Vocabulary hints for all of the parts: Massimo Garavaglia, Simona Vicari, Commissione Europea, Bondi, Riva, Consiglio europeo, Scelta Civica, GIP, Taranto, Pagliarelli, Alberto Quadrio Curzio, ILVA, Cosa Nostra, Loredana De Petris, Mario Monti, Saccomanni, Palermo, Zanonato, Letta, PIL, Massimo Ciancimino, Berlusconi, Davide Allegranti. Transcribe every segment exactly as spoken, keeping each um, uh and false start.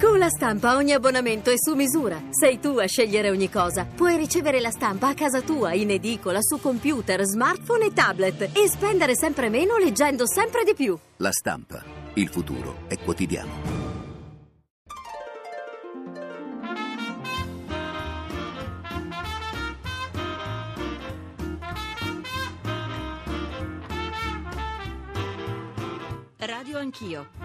Con La Stampa ogni abbonamento è su misura. Sei tu a scegliere ogni cosa. Puoi ricevere La Stampa a casa tua, in edicola, su computer, smartphone e tablet. E spendere sempre meno leggendo sempre di più. La Stampa. Il futuro è quotidiano. Radio Anch'io.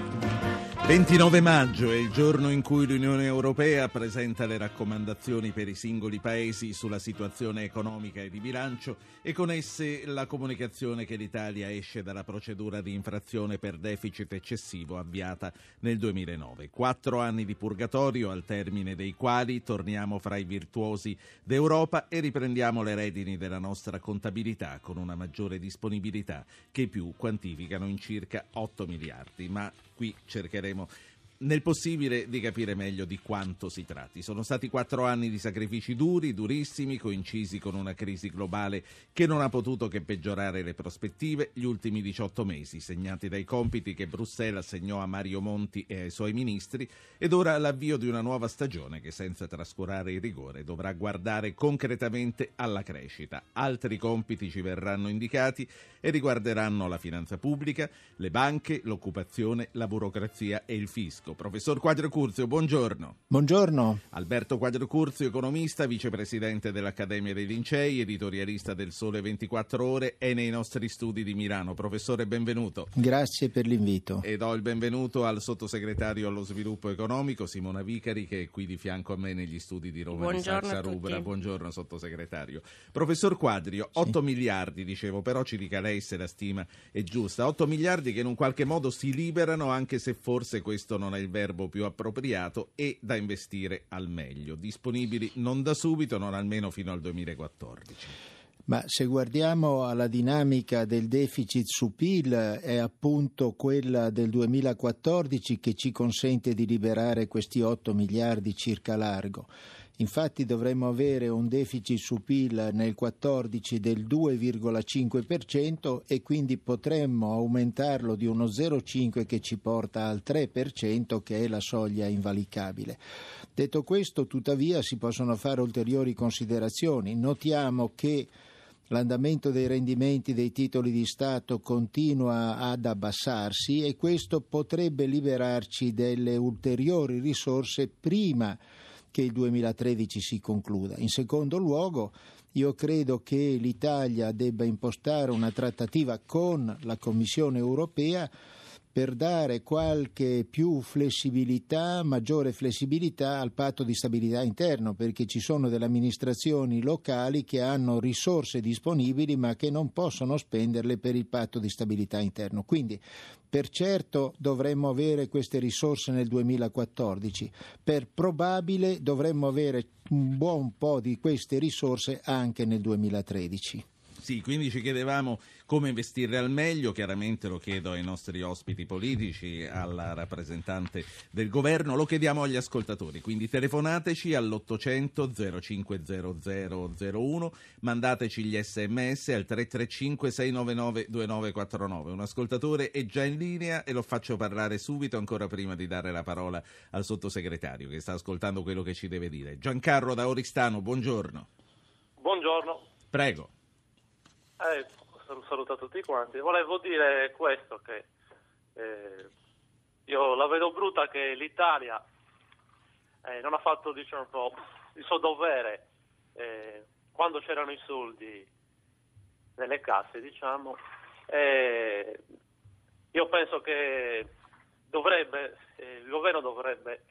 ventinove maggio è il giorno in cui l'Unione Europea presenta le raccomandazioni per i singoli paesi sulla situazione economica e di bilancio e con esse la comunicazione che l'Italia esce dalla procedura di infrazione per deficit eccessivo avviata nel duemilanove. Quattro anni di purgatorio al termine dei quali torniamo fra i virtuosi d'Europa e riprendiamo le redini della nostra contabilità con una maggiore disponibilità che i più quantificano in circa otto miliardi. Ma qui cercheremo nel possibile di capire meglio di quanto si tratti. Sono stati quattro anni di sacrifici duri, durissimi, coincisi con una crisi globale che non ha potuto che peggiorare le prospettive. Gli ultimi diciotto mesi, segnati dai compiti che Bruxelles assegnò a Mario Monti e ai suoi ministri, ed ora l'avvio di una nuova stagione che, senza trascurare il rigore, dovrà guardare concretamente alla crescita. Altri compiti ci verranno indicati e riguarderanno la finanza pubblica, le banche, l'occupazione, la burocrazia e il fisco. Professor Quadrio Curzio, buongiorno. Buongiorno. Alberto Quadrio Curzio, economista, vicepresidente dell'Accademia dei Lincei, editorialista del Sole ventiquattro Ore, è nei nostri studi di Milano. Professore, benvenuto. Grazie per l'invito. E do il benvenuto al sottosegretario allo sviluppo economico, Simona Vicari, che è qui di fianco a me negli studi di Roma. Buongiorno a tutti. Rubra. Buongiorno, sottosegretario. Professor Quadrio, otto sì. miliardi, dicevo, però ci dica lei se la stima è giusta. otto miliardi che in un qualche modo si liberano, anche se forse questo non è il verbo più appropriato, e da investire al meglio, disponibili non da subito, non almeno fino al duemilaquattordici. Ma se guardiamo alla dinamica del deficit su P I L, è appunto quella del duemilaquattordici che ci consente di liberare questi otto miliardi circa largo. Infatti dovremmo avere un deficit su P I L nel quattordici del due virgola cinque per cento e quindi potremmo aumentarlo di uno zero virgola cinque che ci porta al tre per cento, che è la soglia invalicabile. Detto questo, tuttavia, si possono fare ulteriori considerazioni. Notiamo che l'andamento dei rendimenti dei titoli di Stato continua ad abbassarsi e questo potrebbe liberarci delle ulteriori risorse prima che il duemilatredici si concluda. In secondo luogo, io credo che l'Italia debba impostare una trattativa con la Commissione europea per dare qualche più flessibilità, maggiore flessibilità al patto di stabilità interno, perché ci sono delle amministrazioni locali che hanno risorse disponibili ma che non possono spenderle per il patto di stabilità interno. Quindi per certo dovremmo avere queste risorse nel duemilaquattordici, per probabile dovremmo avere un buon po' di queste risorse anche nel duemilatredici. Sì, quindi ci chiedevamo come investirle al meglio. Chiaramente lo chiedo ai nostri ospiti politici, alla rappresentante del governo, lo chiediamo agli ascoltatori. Quindi telefonateci all'ottocento zero cinquecento zero zero uno, mandateci gli sms al tre tre cinque sei nove nove due nove quattro nove. Un ascoltatore è già in linea e lo faccio parlare subito, ancora prima di dare la parola al sottosegretario che sta ascoltando quello che ci deve dire. Giancarlo da Oristano, buongiorno. Buongiorno. Prego. Eh, saluto a tutti quanti. Volevo dire questo, che eh, io la vedo brutta che l'Italia eh, non ha fatto, diciamo, un po' il suo dovere eh, quando c'erano i soldi nelle casse, diciamo. Eh, io penso che dovrebbe, eh, il governo dovrebbe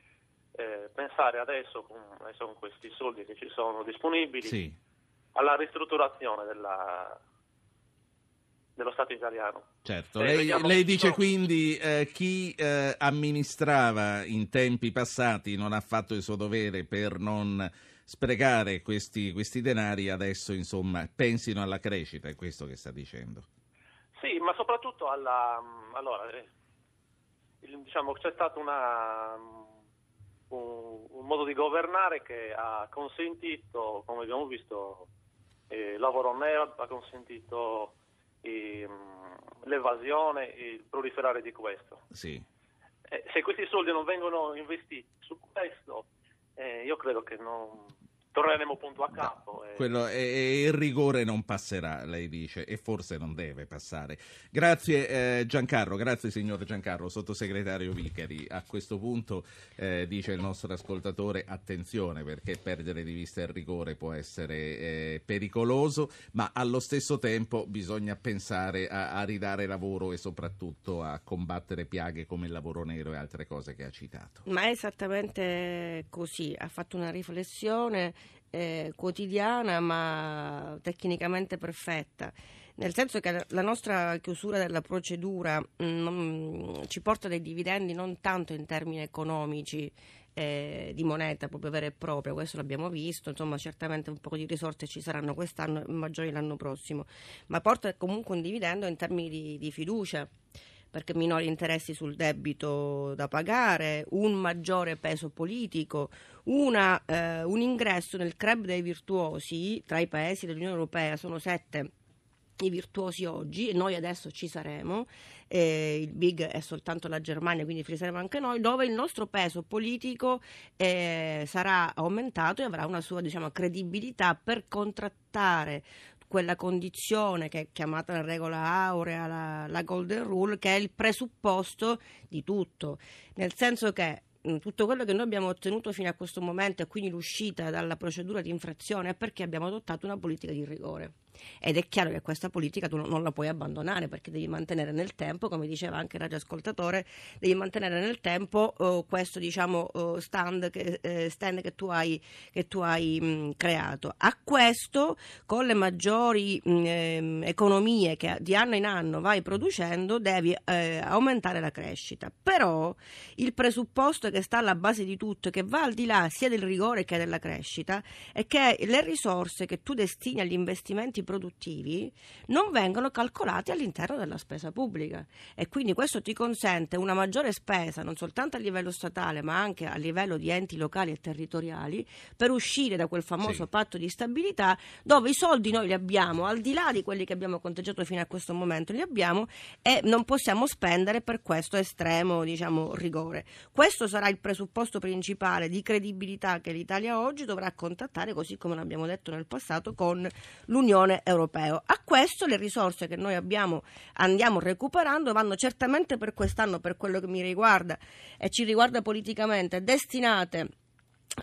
eh, pensare adesso con, adesso con questi soldi che ci sono disponibili, sì, alla ristrutturazione della dello Stato italiano. Certo, lei, lei dice quindi eh, chi eh, amministrava in tempi passati non ha fatto il suo dovere per non sprecare questi, questi denari, adesso insomma pensino alla crescita, è questo che sta dicendo. Sì, ma soprattutto alla allora diciamo c'è stato una un, un modo di governare che ha consentito, come abbiamo visto, eh, lavoro nero ha consentito eh, l'evasione e il proliferare di questo. Sì. Eh, se questi soldi non vengono investiti su questo, eh, io credo che non... torneremo punto a capo. No, quello è, è, il rigore non passerà, lei dice, e forse non deve passare. Grazie eh, Giancarlo, grazie signor Giancarlo, sottosegretario Vicari. A questo punto eh, dice il nostro ascoltatore, attenzione, perché perdere di vista il rigore può essere eh, pericoloso, ma allo stesso tempo bisogna pensare a, a ridare lavoro e soprattutto a combattere piaghe come il lavoro nero e altre cose che ha citato. Ma è esattamente così, ha fatto una riflessione Eh, quotidiana ma tecnicamente perfetta, nel senso che la nostra chiusura della procedura mh, ci porta dei dividendi non tanto in termini economici eh, di moneta proprio vera e propria, questo l'abbiamo visto, insomma certamente un po' di risorse ci saranno quest'anno e maggiori l'anno prossimo, ma porta comunque un dividendo in termini di, di fiducia, perché minori interessi sul debito da pagare, un maggiore peso politico, una, eh, un ingresso nel club dei virtuosi. Tra i paesi dell'Unione Europea sono sette i virtuosi oggi, e noi adesso ci saremo, eh, il big è soltanto la Germania, quindi saremo anche noi, dove il nostro peso politico eh, sarà aumentato e avrà una sua, diciamo, credibilità per contrattare quella condizione che è chiamata la regola aurea, la, la golden rule, che è il presupposto di tutto, nel senso che tutto quello che noi abbiamo ottenuto fino a questo momento, e quindi l'uscita dalla procedura di infrazione, è perché abbiamo adottato una politica di rigore. Ed è chiaro che questa politica tu non la puoi abbandonare, perché devi mantenere nel tempo, come diceva anche il radioascoltatore, devi mantenere nel tempo eh, questo diciamo eh, stand, che, eh, stand che tu hai, che tu hai mh, creato. A questo, con le maggiori mh, eh, economie che di anno in anno vai producendo, devi eh, aumentare la crescita. Però il presupposto che sta alla base di tutto, che va al di là sia del rigore che della crescita, è che le risorse che tu destini agli investimenti produttivi non vengono calcolati all'interno della spesa pubblica, e quindi questo ti consente una maggiore spesa non soltanto a livello statale ma anche a livello di enti locali e territoriali, per uscire da quel famoso sì. patto di stabilità, dove i soldi noi li abbiamo al di là di quelli che abbiamo conteggiato fino a questo momento, li abbiamo e non possiamo spendere per questo estremo, diciamo, rigore. Questo sarà il presupposto principale di credibilità che l'Italia oggi dovrà contattare, così come l'abbiamo detto nel passato, con l'Unione Europeo. A questo le risorse che noi abbiamo andiamo recuperando vanno certamente per quest'anno, per quello che mi riguarda e ci riguarda politicamente, destinate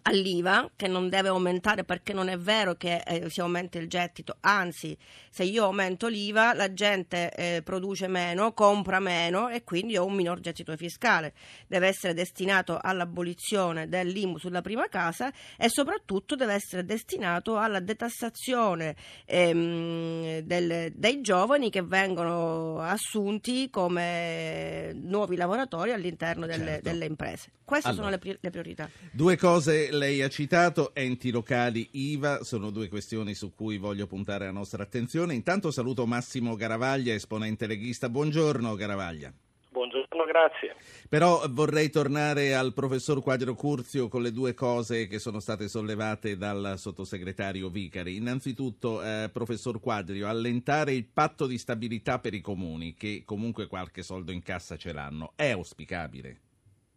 all'IVA, che non deve aumentare, perché non è vero che eh, si aumenta il gettito, anzi, se io aumento l'IVA la gente eh, produce meno, compra meno e quindi ho un minor gettito fiscale. Deve essere destinato all'abolizione dell'I M U sulla prima casa e soprattutto deve essere destinato alla detassazione ehm, del, dei giovani che vengono assunti come nuovi lavoratori all'interno delle, certo. delle imprese. Queste allora, sono le, le priorità. Due cose lei ha citato, enti locali, IVA, sono due questioni su cui voglio puntare la nostra attenzione. Intanto saluto Massimo Garavaglia, esponente leghista. Buongiorno Garavaglia. Buongiorno, grazie. Però vorrei tornare al professor Quadrio Curzio con le due cose che sono state sollevate dal sottosegretario Vicari. Innanzitutto, eh, professor Quadrio, allentare il patto di stabilità per i comuni, che comunque qualche soldo in cassa ce l'hanno, è auspicabile?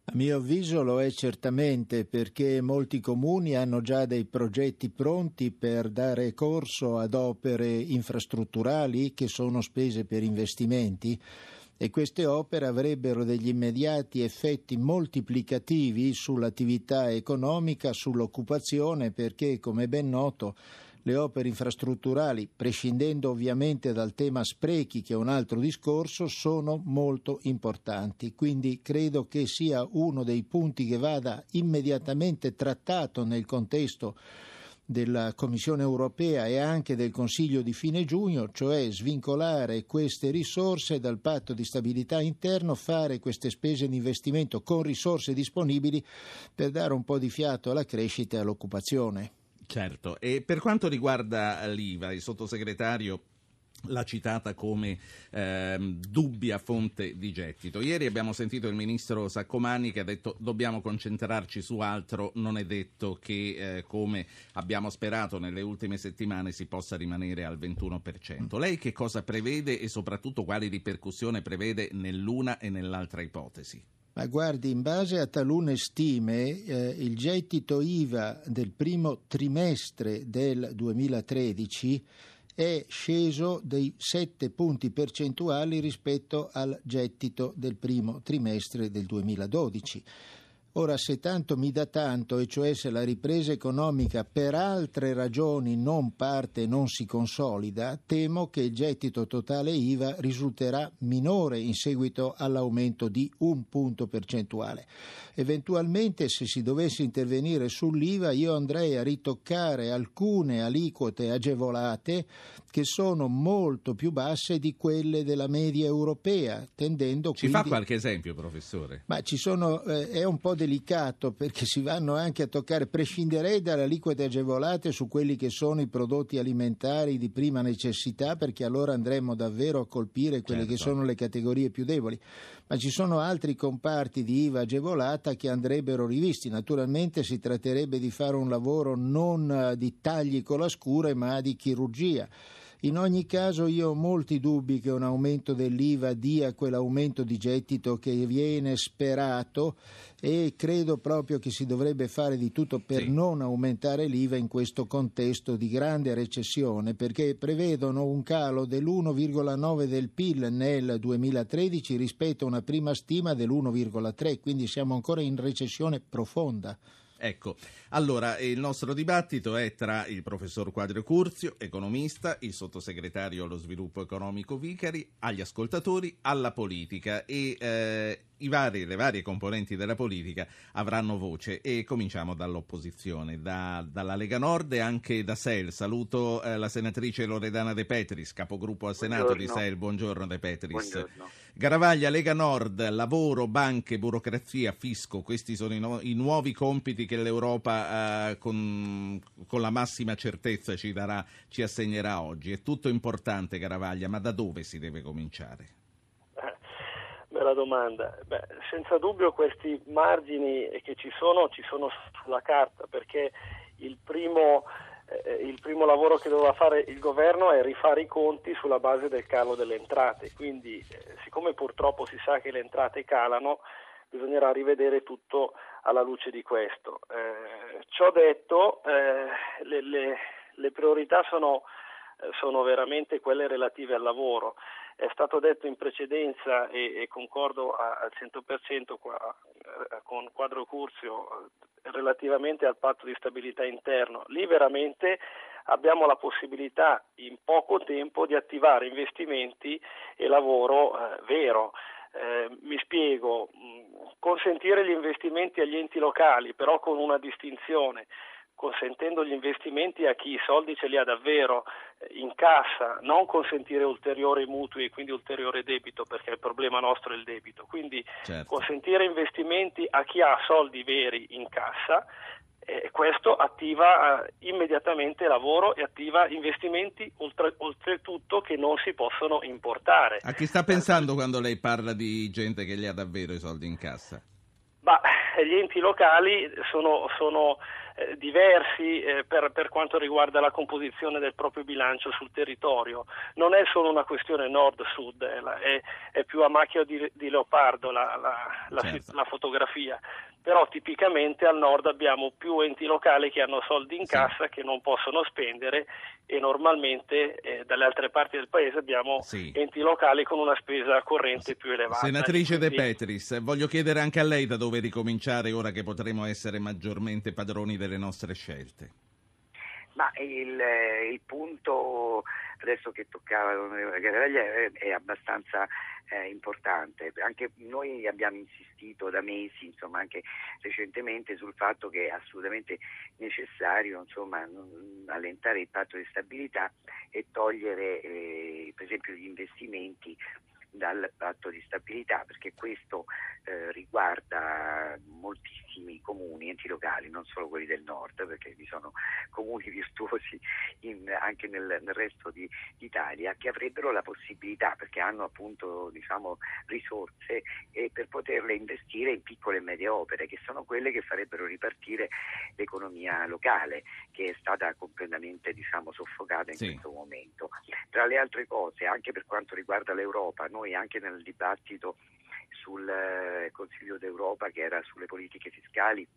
A mio avviso lo è certamente, perché molti comuni hanno già dei progetti pronti per dare corso ad opere infrastrutturali che sono spese per investimenti, e queste opere avrebbero degli immediati effetti moltiplicativi sull'attività economica, sull'occupazione, perché, come ben noto, le opere infrastrutturali, prescindendo ovviamente dal tema sprechi, che è un altro discorso, sono molto importanti. Quindi credo che sia uno dei punti che vada immediatamente trattato nel contesto della Commissione europea e anche del Consiglio di fine giugno, cioè svincolare queste risorse dal patto di stabilità interno, fare queste spese di investimento con risorse disponibili per dare un po' di fiato alla crescita e all'occupazione. Certo, e per quanto riguarda l'IVA, il sottosegretario l'ha citata come eh, dubbia fonte di gettito. Ieri abbiamo sentito il ministro Saccomanni che ha detto dobbiamo concentrarci su altro, non è detto che eh, come abbiamo sperato nelle ultime settimane si possa rimanere al ventuno per cento. Lei che cosa prevede e soprattutto quali ripercussioni prevede nell'una e nell'altra ipotesi? Ma guardi, in base a talune stime, eh, il gettito I V A del primo trimestre del duemilatredici è sceso dei sette punti percentuali rispetto al gettito del primo trimestre del duemiladodici. Ora, se tanto mi dà tanto, e cioè se la ripresa economica per altre ragioni non parte e non si consolida, temo che il gettito totale I V A risulterà minore in seguito all'aumento di un punto percentuale. Eventualmente, se si dovesse intervenire sull'I V A, io andrei a ritoccare alcune aliquote agevolate che sono molto più basse di quelle della media europea, tendendo quindi... Ci fa qualche esempio, professore? Ma ci sono... Eh, è un po' delicato perché si vanno anche a toccare, prescinderei dalle aliquote agevolate su quelli che sono i prodotti alimentari di prima necessità, perché allora andremo davvero a colpire quelle certo. che sono le categorie più deboli, ma ci sono altri comparti di I V A agevolata che andrebbero rivisti. Naturalmente si tratterebbe di fare un lavoro non di tagli con la scure ma di chirurgia. In ogni caso io ho molti dubbi che un aumento dell'I V A dia quell'aumento di gettito che viene sperato, e credo proprio che si dovrebbe fare di tutto per sì. non aumentare l'I V A in questo contesto di grande recessione, perché prevedono un calo dell'uno virgola nove del P I L nel duemilatredici rispetto a una prima stima dell'uno virgola tre, quindi siamo ancora in recessione profonda. Ecco, allora il nostro dibattito è tra il professor Quadrio Curzio, economista, il sottosegretario allo sviluppo economico Vicari, agli ascoltatori, alla politica, e eh, i vari, le varie componenti della politica avranno voce, e cominciamo dall'opposizione, da, dalla Lega Nord e anche da S E L. Saluto eh, la senatrice Loredana De Petris, capogruppo al Senato buongiorno. Di S E L. Buongiorno De Petris. Buongiorno. Garavaglia, Lega Nord, lavoro, banche, burocrazia, fisco, questi sono i, no- i nuovi compiti che l'Europa eh, con, con la massima certezza ci darà, ci assegnerà oggi. È tutto importante, Garavaglia, ma da dove si deve cominciare? Bella domanda. Beh, senza dubbio questi margini che ci sono, ci sono sulla carta, perché il primo, eh, il primo lavoro che doveva fare il governo è rifare i conti sulla base del calo delle entrate, quindi eh, siccome purtroppo si sa che le entrate calano, bisognerà rivedere tutto alla luce di questo. Eh, ciò detto, eh, le, le, le priorità sono, sono veramente quelle relative al lavoro. È stato detto in precedenza, e, e concordo al cento per cento qua, con Quadrio Curzio, relativamente al patto di stabilità interno. Lì veramente abbiamo la possibilità in poco tempo di attivare investimenti e lavoro eh, vero. Eh, mi spiego, consentire gli investimenti agli enti locali, però con una distinzione, consentendo gli investimenti a chi i soldi ce li ha davvero in cassa, non consentire ulteriori mutui e quindi ulteriore debito, perché il problema nostro è il debito, quindi certo. consentire investimenti a chi ha soldi veri in cassa, eh, questo attiva eh, immediatamente lavoro e attiva investimenti oltre, oltretutto che non si possono importare. A chi sta pensando quando lei parla di gente che li ha davvero i soldi in cassa? Bah, gli enti locali sono... sono Eh, diversi eh, per, per quanto riguarda la composizione del proprio bilancio sul territorio. Non è solo una questione nord-sud, eh, la, è, è più a macchia di, di leopardo la, la, la, certo. la fotografia, però tipicamente al nord abbiamo più enti locali che hanno soldi in sì. cassa che non possono spendere, e normalmente eh, dalle altre parti del paese abbiamo sì. enti locali con una spesa corrente sì. più elevata. Senatrice quindi... De Petris, voglio chiedere anche a lei da dove ricominciare ora che potremo essere maggiormente padroni delle nostre scelte. Ma il, il punto adesso che toccava l'onorevole Garavaglia è, è abbastanza eh, importante. Anche noi abbiamo insistito da mesi, insomma anche recentemente, sul fatto che è assolutamente necessario insomma non, allentare il patto di stabilità e togliere eh, per esempio gli investimenti dal patto di stabilità, perché questo eh, riguarda moltissimi comuni, enti locali, non solo quelli del nord, perché vi sono comuni virtuosi in, anche nel, nel resto di, d'Italia, che avrebbero la possibilità, perché hanno appunto diciamo risorse, eh, per poterle investire in piccole e medie opere, che sono quelle che farebbero ripartire l'economia locale, che è stata completamente diciamo soffocata in sì. questo momento. Tra le altre cose, anche per quanto riguarda l'Europa, noi anche nel dibattito sul Consiglio d'Europa, che era sulle politiche fiscali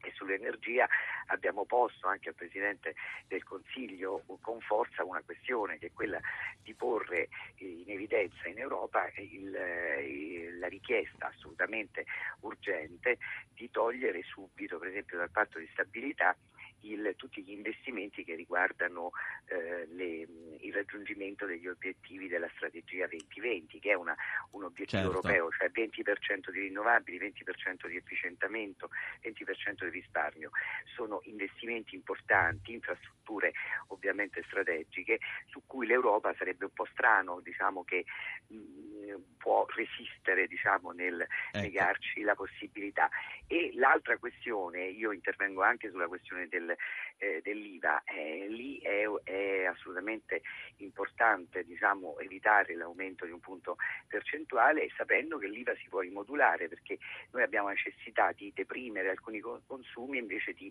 e sull'energia, abbiamo posto anche al Presidente del Consiglio con forza una questione, che è quella di porre in evidenza in Europa il, la richiesta assolutamente urgente di togliere subito, per esempio, dal patto di stabilità Il, tutti gli investimenti che riguardano eh, le, il raggiungimento degli obiettivi della strategia venti venti, che è una, un obiettivo certo. europeo, cioè venti per cento di rinnovabili, venti per cento di efficientamento, venti per cento di risparmio. Sono investimenti importanti, infrastrutture ovviamente strategiche, su cui l'Europa sarebbe un po' strano, diciamo, che mh, può resistere, diciamo, nel ecco. negarci la possibilità. E l'altra questione, io intervengo anche sulla questione del Eh, dell'IVA, eh, lì è, è assolutamente importante, diciamo, evitare l'aumento di un punto percentuale, sapendo che l'IVA si può rimodulare, perché noi abbiamo necessità di deprimere alcuni consumi invece di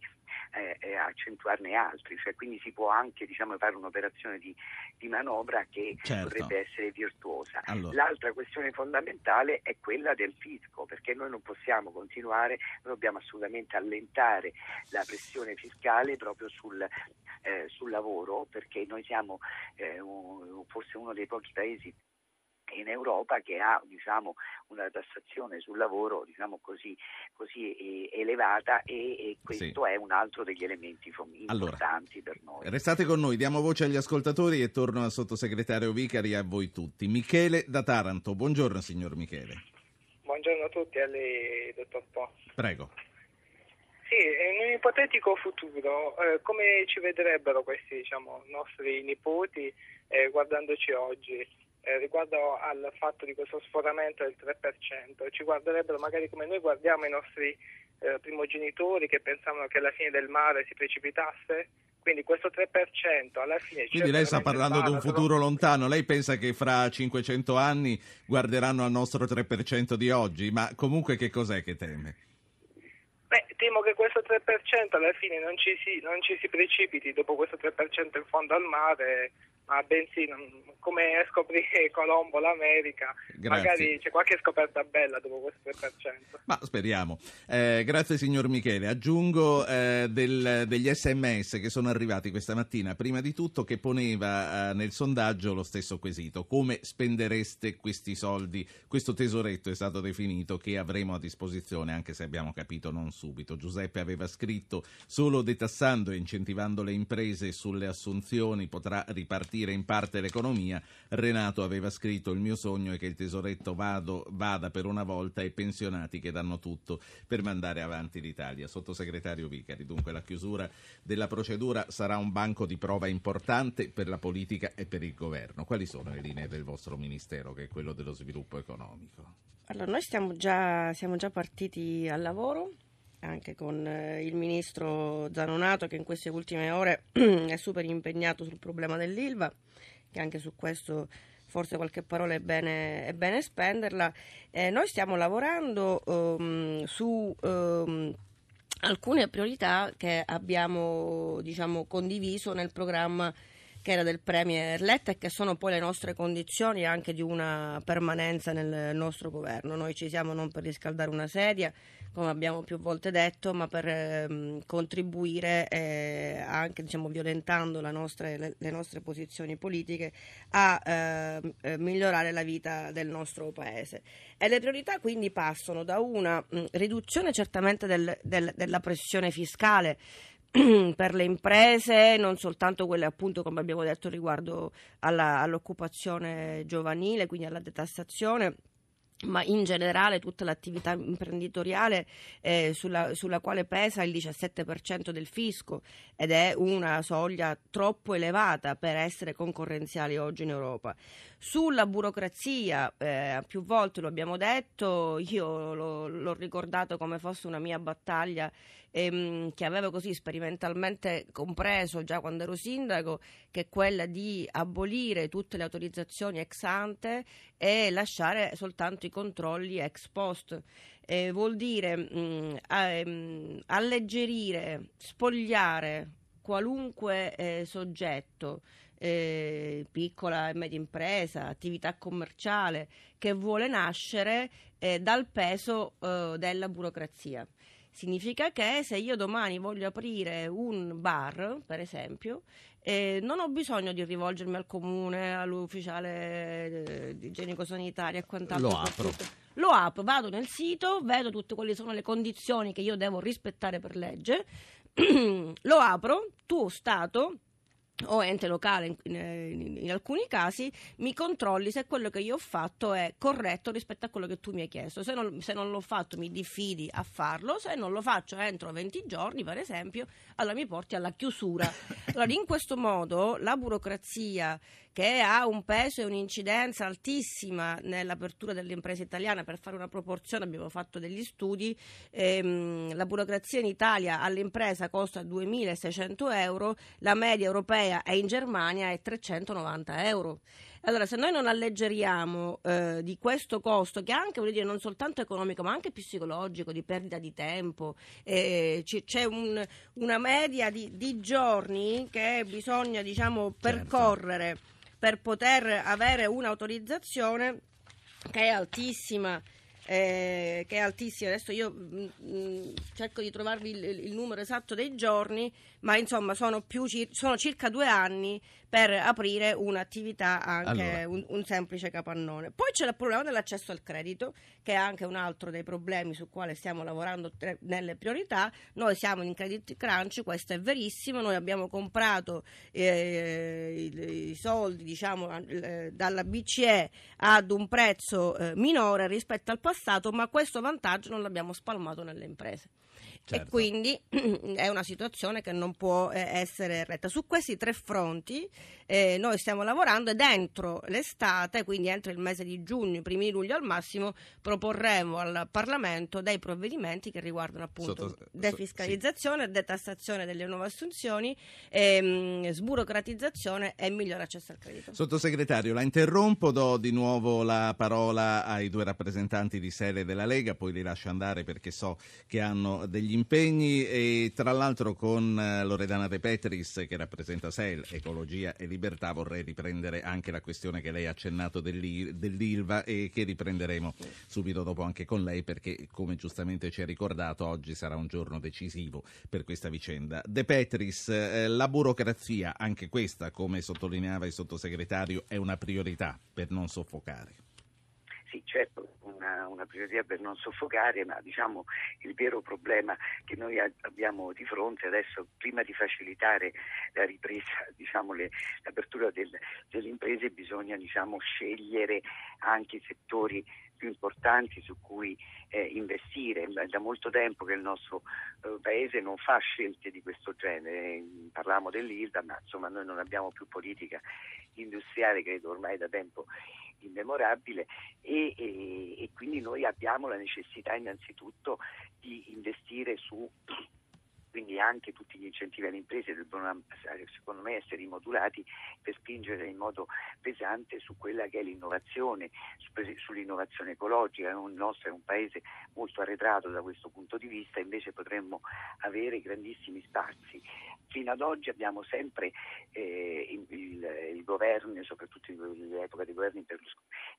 eh, accentuarne altri, cioè, quindi si può anche, diciamo, fare un'operazione di, di manovra che certo. potrebbe essere virtuosa. Allora. L'altra questione fondamentale è quella del fisco, perché noi non possiamo continuare, noi dobbiamo assolutamente allentare la pressione fiscale proprio sul, eh, sul lavoro, perché noi siamo eh, un, forse uno dei pochi paesi in Europa che ha, diciamo, una tassazione sul lavoro, diciamo, così, così elevata, e, e questo sì. è un altro degli elementi importanti allora, per noi. Restate con noi, diamo voce agli ascoltatori e torno al sottosegretario Vicari e a voi tutti. Michele da Taranto, buongiorno signor Michele. Buongiorno a tutti, a lei dottor Po. Prego. Sì, in un ipotetico futuro, eh, come ci vedrebbero questi, diciamo, nostri nipoti eh, guardandoci oggi, eh, riguardo al fatto di questo sforamento del tre per cento? Ci guarderebbero magari come noi guardiamo i nostri eh, primogenitori, che pensavano che alla fine del mare si precipitasse? Quindi questo tre per cento alla fine... Quindi lei sta parlando di un futuro però... lontano, lei pensa che fra cinquecento anni guarderanno al nostro tre per cento di oggi, ma comunque che cos'è che teme? Beh, temo che questo tre per cento alla fine non ci si, non ci si precipiti dopo questo tre per cento in fondo al mare, ma bensì, come scoprì Colombo, l'America. Grazie. Magari c'è qualche scoperta bella dopo questo tre per cento. Ma speriamo. Eh, grazie signor Michele. Aggiungo eh, del, degli sms che sono arrivati questa mattina, prima di tutto, che poneva eh, nel sondaggio lo stesso quesito: come spendereste questi soldi, questo tesoretto, è stato definito, che avremo a disposizione, anche se abbiamo capito non subito. Giuseppe aveva scritto: solo detassando e incentivando le imprese sulle assunzioni potrà ripartire in parte l'economia. Renato aveva scritto: il mio sogno è che il tesoretto vado, vada per una volta ai pensionati, che danno tutto per mandare avanti l'Italia. Sottosegretario Vicari, dunque la chiusura della procedura sarà un banco di prova importante per la politica e per il governo. Quali sono le linee del vostro ministero, che è quello dello sviluppo economico? Allora, noi stiamo già, siamo già partiti al lavoro, anche con il ministro Zanonato, che in queste ultime ore è super impegnato sul problema dell'ILVA, che anche su questo forse qualche parola è bene, è bene spenderla. Eh, noi stiamo lavorando um, su um, alcune priorità che abbiamo, diciamo, condiviso nel programma che era del Premier Letta, e che sono poi le nostre condizioni anche di una permanenza nel nostro governo. Noi ci siamo non per riscaldare una sedia, come abbiamo più volte detto, ma per ehm, contribuire, eh, anche, diciamo, violentando la nostre, le, le nostre posizioni politiche, a eh, migliorare la vita del nostro Paese. E le priorità quindi passano da una mh, riduzione certamente del, del, della pressione fiscale per le imprese, non soltanto quelle, appunto, come abbiamo detto, riguardo alla, all'occupazione giovanile, quindi alla detassazione, ma in generale tutta l'attività imprenditoriale eh, sulla, sulla quale pesa il diciassette per cento del fisco, ed è una soglia troppo elevata per essere concorrenziali oggi in Europa. Sulla burocrazia, eh, più volte lo abbiamo detto, io lo, l'ho ricordato come fosse una mia battaglia ehm, che avevo così sperimentalmente compreso già quando ero sindaco, che è quella di abolire tutte le autorizzazioni ex ante e lasciare soltanto i controlli ex post. Eh, vuol dire mh, a, mh, alleggerire, spogliare qualunque eh, soggetto, eh, piccola e media impresa, attività commerciale, che vuole nascere eh, dal peso eh, della burocrazia. Significa che se io domani voglio aprire un bar, per esempio, eh, non ho bisogno di rivolgermi al comune, all'ufficiale eh, igienico-sanitario e quant'altro. Lo apro. Lo apro, vado nel sito, vedo tutte quali sono le condizioni che io devo rispettare per legge, lo apro, tu Stato o ente locale in, in, in alcuni casi mi controlli se quello che io ho fatto è corretto rispetto a quello che tu mi hai chiesto. Se non, se non l'ho fatto mi diffidi a farlo, se non lo faccio entro venti giorni per esempio, allora mi porti alla chiusura. Allora in questo modo la burocrazia, che ha un peso e un'incidenza altissima nell'apertura delle imprese italiane, per fare una proporzione abbiamo fatto degli studi, ehm, la burocrazia in Italia all'impresa costa duemilaseicento euro, la media europea è in Germania è trecentonovanta euro. Allora se noi non alleggeriamo eh, di questo costo, che anche voglio dire non soltanto economico ma anche psicologico, di perdita di tempo, eh, c- c'è un, una media di, di giorni che bisogna diciamo percorrere, certo, per poter avere un'autorizzazione che è altissima, eh, che è altissima. Adesso io mh, cerco di trovarvi il, il numero esatto dei giorni, ma insomma sono, più cir- sono circa due anni per aprire un'attività, anche allora, un, un semplice capannone. Poi c'è il problema dell'accesso al credito, che è anche un altro dei problemi su quale stiamo lavorando tre, nelle priorità. Noi siamo in credit crunch, questo è verissimo, noi abbiamo comprato eh, i, i soldi diciamo eh, dalla B C E ad un prezzo eh, minore rispetto al passato, ma questo vantaggio non l'abbiamo spalmato nelle imprese. Certo. E quindi è una situazione che non può eh, essere retta. Su questi tre fronti eh, noi stiamo lavorando, e dentro l'estate, quindi entro il mese di giugno, i primi di luglio al massimo, proporremo al Parlamento dei provvedimenti che riguardano appunto Sotto, defiscalizzazione, sì, detassazione delle nuove assunzioni, ehm, sburocratizzazione e miglior accesso al credito. Sottosegretario, la interrompo, do di nuovo la parola ai due rappresentanti di sede della Lega, poi li lascio andare perché so che hanno degli impegni, e tra l'altro con eh, Loredana De Petris, che rappresenta S E L, Ecologia e Libertà, vorrei riprendere anche la questione che lei ha accennato dell'I- dell'I L V A, e che riprenderemo subito dopo anche con lei, perché come giustamente ci ha ricordato oggi sarà un giorno decisivo per questa vicenda. De Petris, eh, la burocrazia, anche questa come sottolineava il sottosegretario è una priorità per non soffocare. Sì, certo, una, una priorità per non soffocare, ma diciamo il vero problema che noi a, abbiamo di fronte adesso, prima di facilitare la ripresa, diciamo le, l'apertura del, delle imprese, bisogna diciamo scegliere anche i settori più importanti su cui eh, investire. Da molto tempo che il nostro eh, paese non fa scelte di questo genere. Parliamo dell'I L V A, ma insomma noi non abbiamo più politica industriale, credo ormai da tempo immemorabile, e, e, e quindi noi abbiamo la necessità innanzitutto di investire su, quindi anche tutti gli incentivi alle imprese devono, secondo me, essere modulati per spingere in modo pesante su quella che è l'innovazione, sull'innovazione ecologica. Il nostro è un paese molto arretrato da questo punto di vista, invece potremmo avere grandissimi spazi. Fino ad oggi abbiamo sempre eh, il, il, il governo, soprattutto in epoca dei governi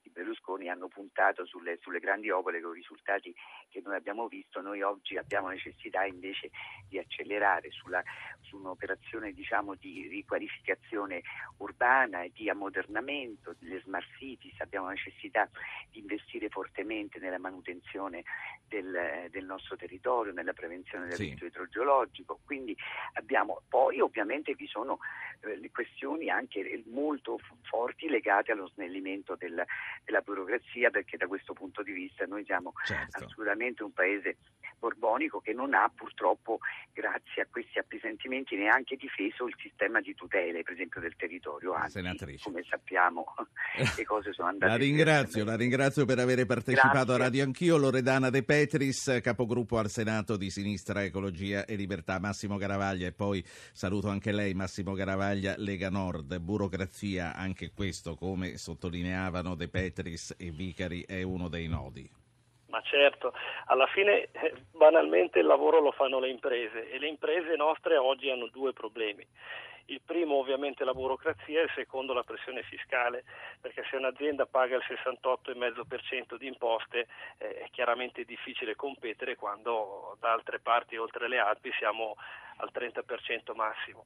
di Berlusconi, hanno puntato sulle, sulle grandi opere con risultati che noi abbiamo visto. Noi oggi abbiamo necessità invece di accelerare sulla, su un'operazione diciamo di riqualificazione urbana e di ammodernamento delle smart cities, diversa, abbiamo necessità di investire fortemente nella manutenzione del, del nostro territorio, nella prevenzione del rischio idrogeologico, quindi abbiamo, poi ovviamente vi sono eh, le questioni anche molto forti legate allo snellimento del, della burocrazia, perché da questo punto di vista noi siamo certo. assolutamente un paese borbonico che non ha purtroppo, grazie a questi appesantimenti, neanche difeso il sistema di tutele, per esempio, del territorio. Anzi, senatrice, come sappiamo, le cose sono andate. La ringrazio, la ringrazio per aver partecipato Grazie. a Radio Anch'io. Loredana De Petris, capogruppo al Senato di Sinistra Ecologia e Libertà. Massimo Garavaglia, e poi saluto anche lei, Massimo Garavaglia, Lega Nord. Burocrazia, anche questo, come sottolineavano De Petris e Vicari, è uno dei nodi. Ma certo, alla fine banalmente il lavoro lo fanno le imprese, e le imprese nostre oggi hanno due problemi. Il primo ovviamente la burocrazia e il secondo la pressione fiscale, perché se un'azienda paga il sessantotto virgola cinque per cento di imposte eh, è chiaramente difficile competere quando da altre parti oltre le Alpi siamo al trenta per cento massimo.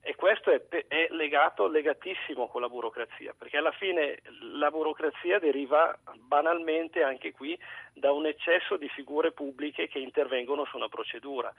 E questo è, è legato, legatissimo con la burocrazia, perché alla fine la burocrazia deriva banalmente anche qui da un eccesso di figure pubbliche che intervengono su una procedura.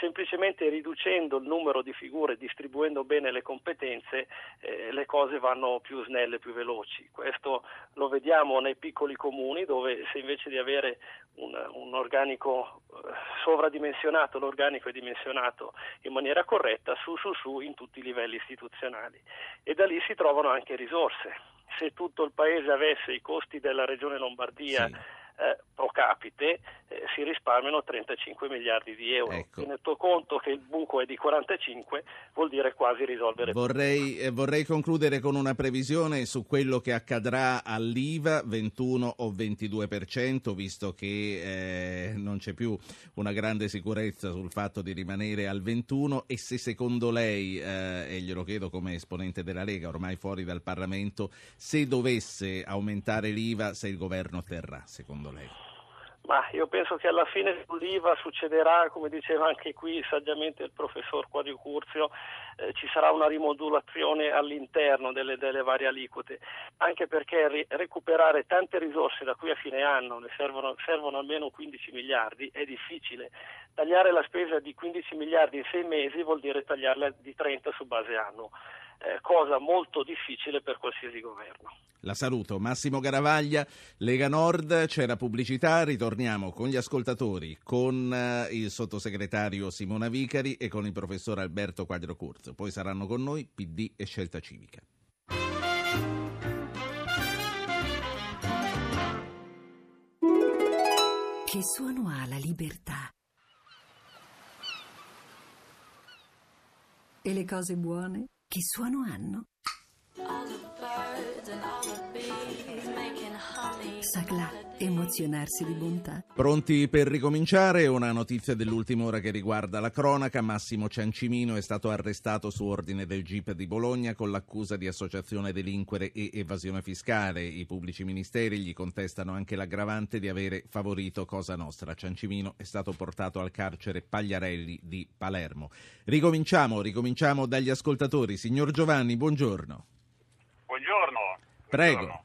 Semplicemente riducendo il numero di figure, distribuendo bene le competenze, eh, le cose vanno più snelle, più veloci. Questo lo vediamo nei piccoli comuni, dove se invece di avere un, un organico eh, sovradimensionato, l'organico è dimensionato in maniera corretta, su su su in tutti i livelli istituzionali, e da lì si trovano anche risorse. Se tutto il paese avesse i costi della regione Lombardia sì. eh, pro capite, eh, si risparmiano trentacinque miliardi di euro. Ecco. Tenendo conto che il buco è di quarantacinque, vuol dire quasi risolvere. Vorrei, eh, vorrei concludere con una previsione su quello che accadrà all'IVA, ventuno o ventidue per cento, visto che eh, non c'è più una grande sicurezza sul fatto di rimanere al ventuno, e se secondo lei, eh, e glielo chiedo come esponente della Lega, ormai fuori dal Parlamento, se dovesse aumentare l'IVA, se il governo terrà, secondo lei? Ma io penso che alla fine sull'IVA succederà, come diceva anche qui saggiamente il professor Quadrio Curzio, eh, ci sarà una rimodulazione all'interno delle, delle varie aliquote, anche perché ri- recuperare tante risorse da qui a fine anno, ne servono, servono almeno quindici miliardi, è difficile. Tagliare la spesa di quindici miliardi in sei mesi vuol dire tagliarla di trenta su base anno. Eh, cosa molto difficile per qualsiasi governo. La saluto, Massimo Garavaglia, Lega Nord. C'è la pubblicità, ritorniamo con gli ascoltatori, con eh, il sottosegretario Simona Vicari e con il professor Alberto Quadrio Curzio. Poi saranno con noi P D e Scelta Civica. Che suono ha la libertà? E le cose buone? Che suono hanno? Sagla, emozionarsi di bontà. Pronti per ricominciare? Una notizia dell'ultima ora che riguarda la cronaca. Massimo Ciancimino è stato arrestato su ordine del G I P di Bologna con l'accusa di associazione a delinquere e evasione fiscale. I pubblici ministeri gli contestano anche l'aggravante di avere favorito Cosa Nostra. Ciancimino è stato portato al carcere Pagliarelli di Palermo. Ricominciamo, ricominciamo dagli ascoltatori. Signor Giovanni, buongiorno. Buongiorno. Prego. Buongiorno.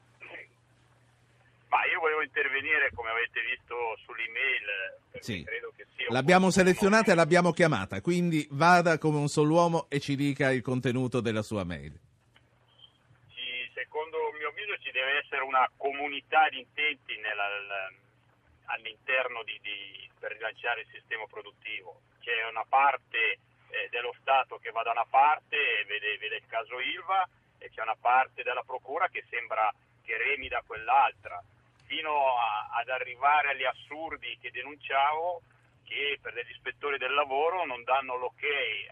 Ma io volevo intervenire, come avete visto, sull'email. Sì. Credo che sia l'abbiamo selezionata e l'abbiamo chiamata, quindi vada come un sol'uomo e ci dica il contenuto della sua mail. Ci, secondo il mio avviso ci deve essere una comunità di intenti nella, all'interno di, di, per rilanciare il sistema produttivo. C'è una parte eh, dello Stato che va da una parte, vede, vede il caso ILVA, e c'è una parte della Procura che sembra che remida quell'altra, fino a, ad arrivare agli assurdi che denunciavo, che per degli ispettori del lavoro non danno l'ok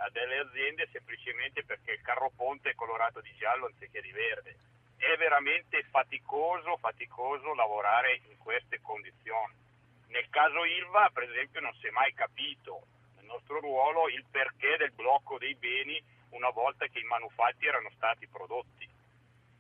a delle aziende semplicemente perché il carro ponte è colorato di giallo anziché di verde. È veramente faticoso, faticoso lavorare in queste condizioni. Nel caso ILVA, per esempio, non si è mai capito nel nostro ruolo il perché del blocco dei beni una volta che i manufatti erano stati prodotti.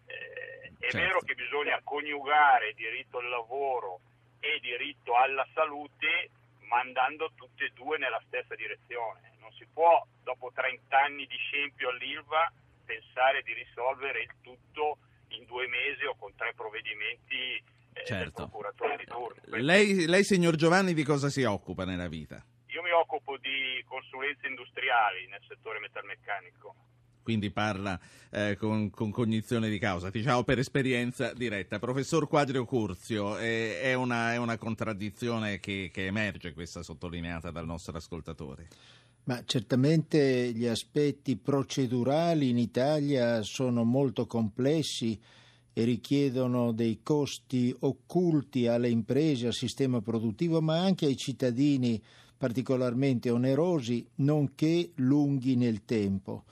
Eh, è certo. vero che bisogna coniugare diritto al lavoro e diritto alla salute, ma andando tutti e due nella stessa direzione. Non si può, dopo trenta anni di scempio all'ILVA, pensare di risolvere il tutto in due mesi o con tre provvedimenti eh, certo. del procuratore di turno. Lei, lei, signor Giovanni, di cosa si occupa nella vita? Io mi occupo di consulenze industriali nel settore metalmeccanico. Quindi parla eh, con, con cognizione di causa, diciamo per esperienza diretta. Professor Quadrio Curzio, eh, è, una, è una contraddizione che, che emerge, questa sottolineata dal nostro ascoltatore. Ma certamente gli aspetti procedurali in Italia sono molto complessi e richiedono dei costi occulti alle imprese, al sistema produttivo, ma anche ai cittadini, particolarmente onerosi, nonché lunghi nel tempo.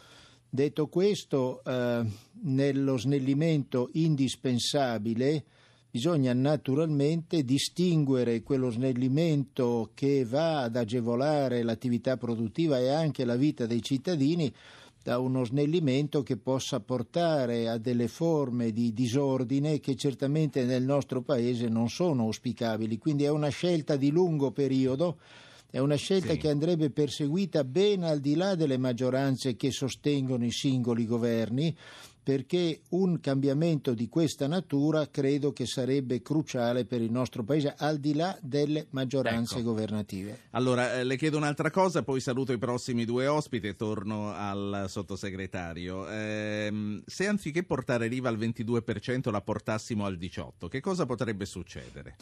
Detto questo, eh, nello snellimento indispensabile bisogna naturalmente distinguere quello snellimento che va ad agevolare l'attività produttiva e anche la vita dei cittadini da uno snellimento che possa portare a delle forme di disordine che certamente nel nostro Paese non sono auspicabili. Quindi è una scelta di lungo periodo. È una scelta sì. che andrebbe perseguita ben al di là delle maggioranze che sostengono i singoli governi, perché un cambiamento di questa natura credo che sarebbe cruciale per il nostro Paese, al di là delle maggioranze ecco. governative. Allora, le chiedo un'altra cosa, poi saluto i prossimi due ospiti e torno al sottosegretario. Ehm, se anziché portare l'I V A al ventidue per cento la portassimo al diciotto per cento, che cosa potrebbe succedere?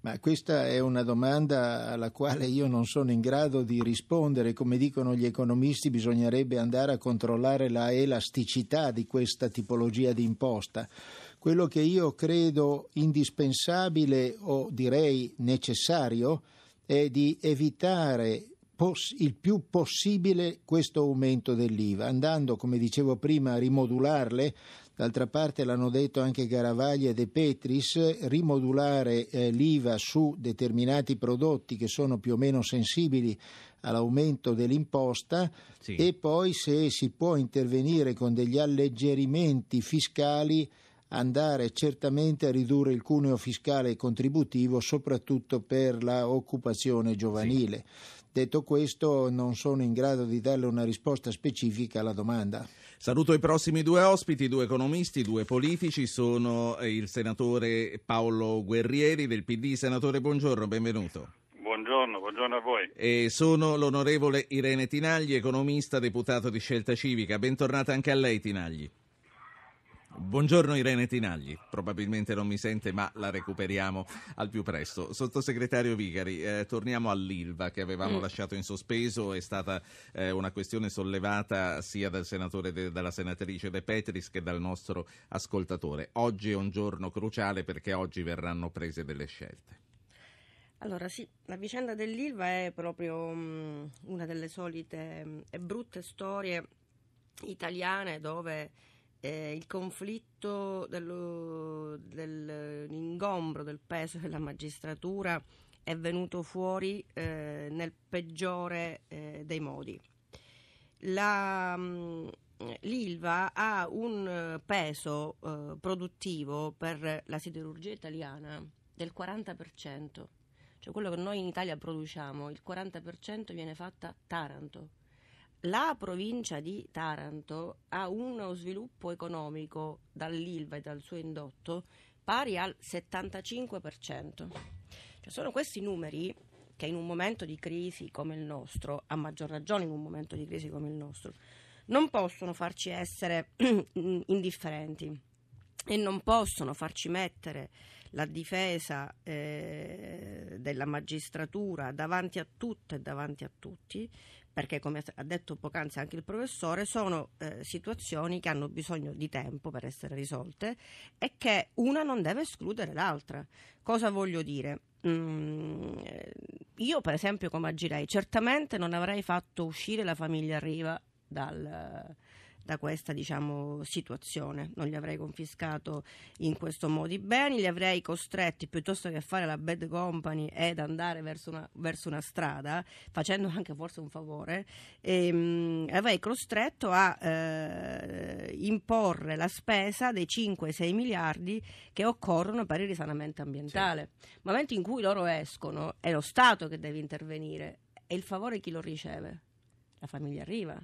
Ma questa è una domanda alla quale io non sono in grado di rispondere. Come dicono gli economisti, bisognerebbe andare a controllare la elasticità di questa tipologia di imposta. Quello che io credo indispensabile, o direi necessario, è di evitare poss- il più possibile questo aumento dell'I V A, andando, come dicevo prima, a rimodularle. D'altra parte l'hanno detto anche Garavaglia e De Petris, rimodulare eh, l'I V A su determinati prodotti che sono più o meno sensibili all'aumento dell'imposta sì. e poi, se si può intervenire con degli alleggerimenti fiscali, andare certamente a ridurre il cuneo fiscale e contributivo, soprattutto per la occupazione giovanile. Sì. Detto questo, non sono in grado di darle una risposta specifica alla domanda. Saluto i prossimi due ospiti, due economisti, due politici. Sono il senatore Paolo Guerrieri del P D. Senatore, buongiorno, benvenuto. Buongiorno, buongiorno a voi. E sono l'onorevole Irene Tinagli, economista, deputato di Scelta Civica. Bentornata anche a lei, Tinagli. Buongiorno Irene Tinagli, probabilmente non mi sente, ma la recuperiamo al più presto. Sottosegretario Vicari, eh, torniamo all'I L V A che avevamo mm. lasciato in sospeso. È stata eh, una questione sollevata sia dal senatore de, dalla senatrice De Petris che dal nostro ascoltatore. Oggi è un giorno cruciale perché oggi verranno prese delle scelte. Allora sì, la vicenda dell'I L V A è proprio mh, una delle solite mh, e brutte storie italiane dove Eh, il conflitto dello, dell'ingombro del peso della magistratura è venuto fuori eh, nel peggiore eh, dei modi. La, mh, L'I L V A ha un peso eh, produttivo per la siderurgia italiana del quaranta per cento, cioè quello che noi in Italia produciamo, il quaranta per cento viene fatta a Taranto. La provincia di Taranto ha uno sviluppo economico dall'I L V A e dal suo indotto pari al settantacinque per cento. Cioè sono questi numeri che in un momento di crisi come il nostro, a maggior ragione in un momento di crisi come il nostro, non possono farci essere indifferenti e non possono farci mettere la difesa eh, della magistratura davanti a tutte e davanti a tutti, perché, come ha detto poc'anzi anche il professore, sono eh, situazioni che hanno bisogno di tempo per essere risolte e che una non deve escludere l'altra. Cosa voglio dire? Mm, io, per esempio, come agirei? Certamente non avrei fatto uscire la famiglia Riva dal... da questa, diciamo, situazione. Non gli avrei confiscato in questo modo i beni, li avrei costretti, piuttosto che fare la bad company ed andare verso una, verso una strada, facendo anche forse un favore, e, mh, avrei costretto a eh, imporre la spesa dei cinque sei miliardi che occorrono per il risanamento ambientale. Sì. Nel momento in cui loro escono, è lo Stato che deve intervenire, e il favore chi lo riceve? la famiglia Riva.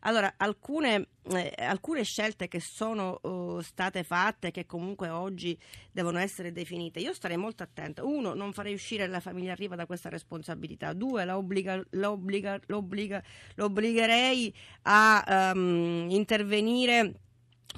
Allora, alcune, eh, alcune scelte che sono uh, state fatte, che comunque oggi devono essere definite, io starei molto attenta. Uno, non farei uscire la famiglia Riva da questa responsabilità. Due, la obbliga, la obbliga, l'obbliga, l'obbligherei a um, intervenire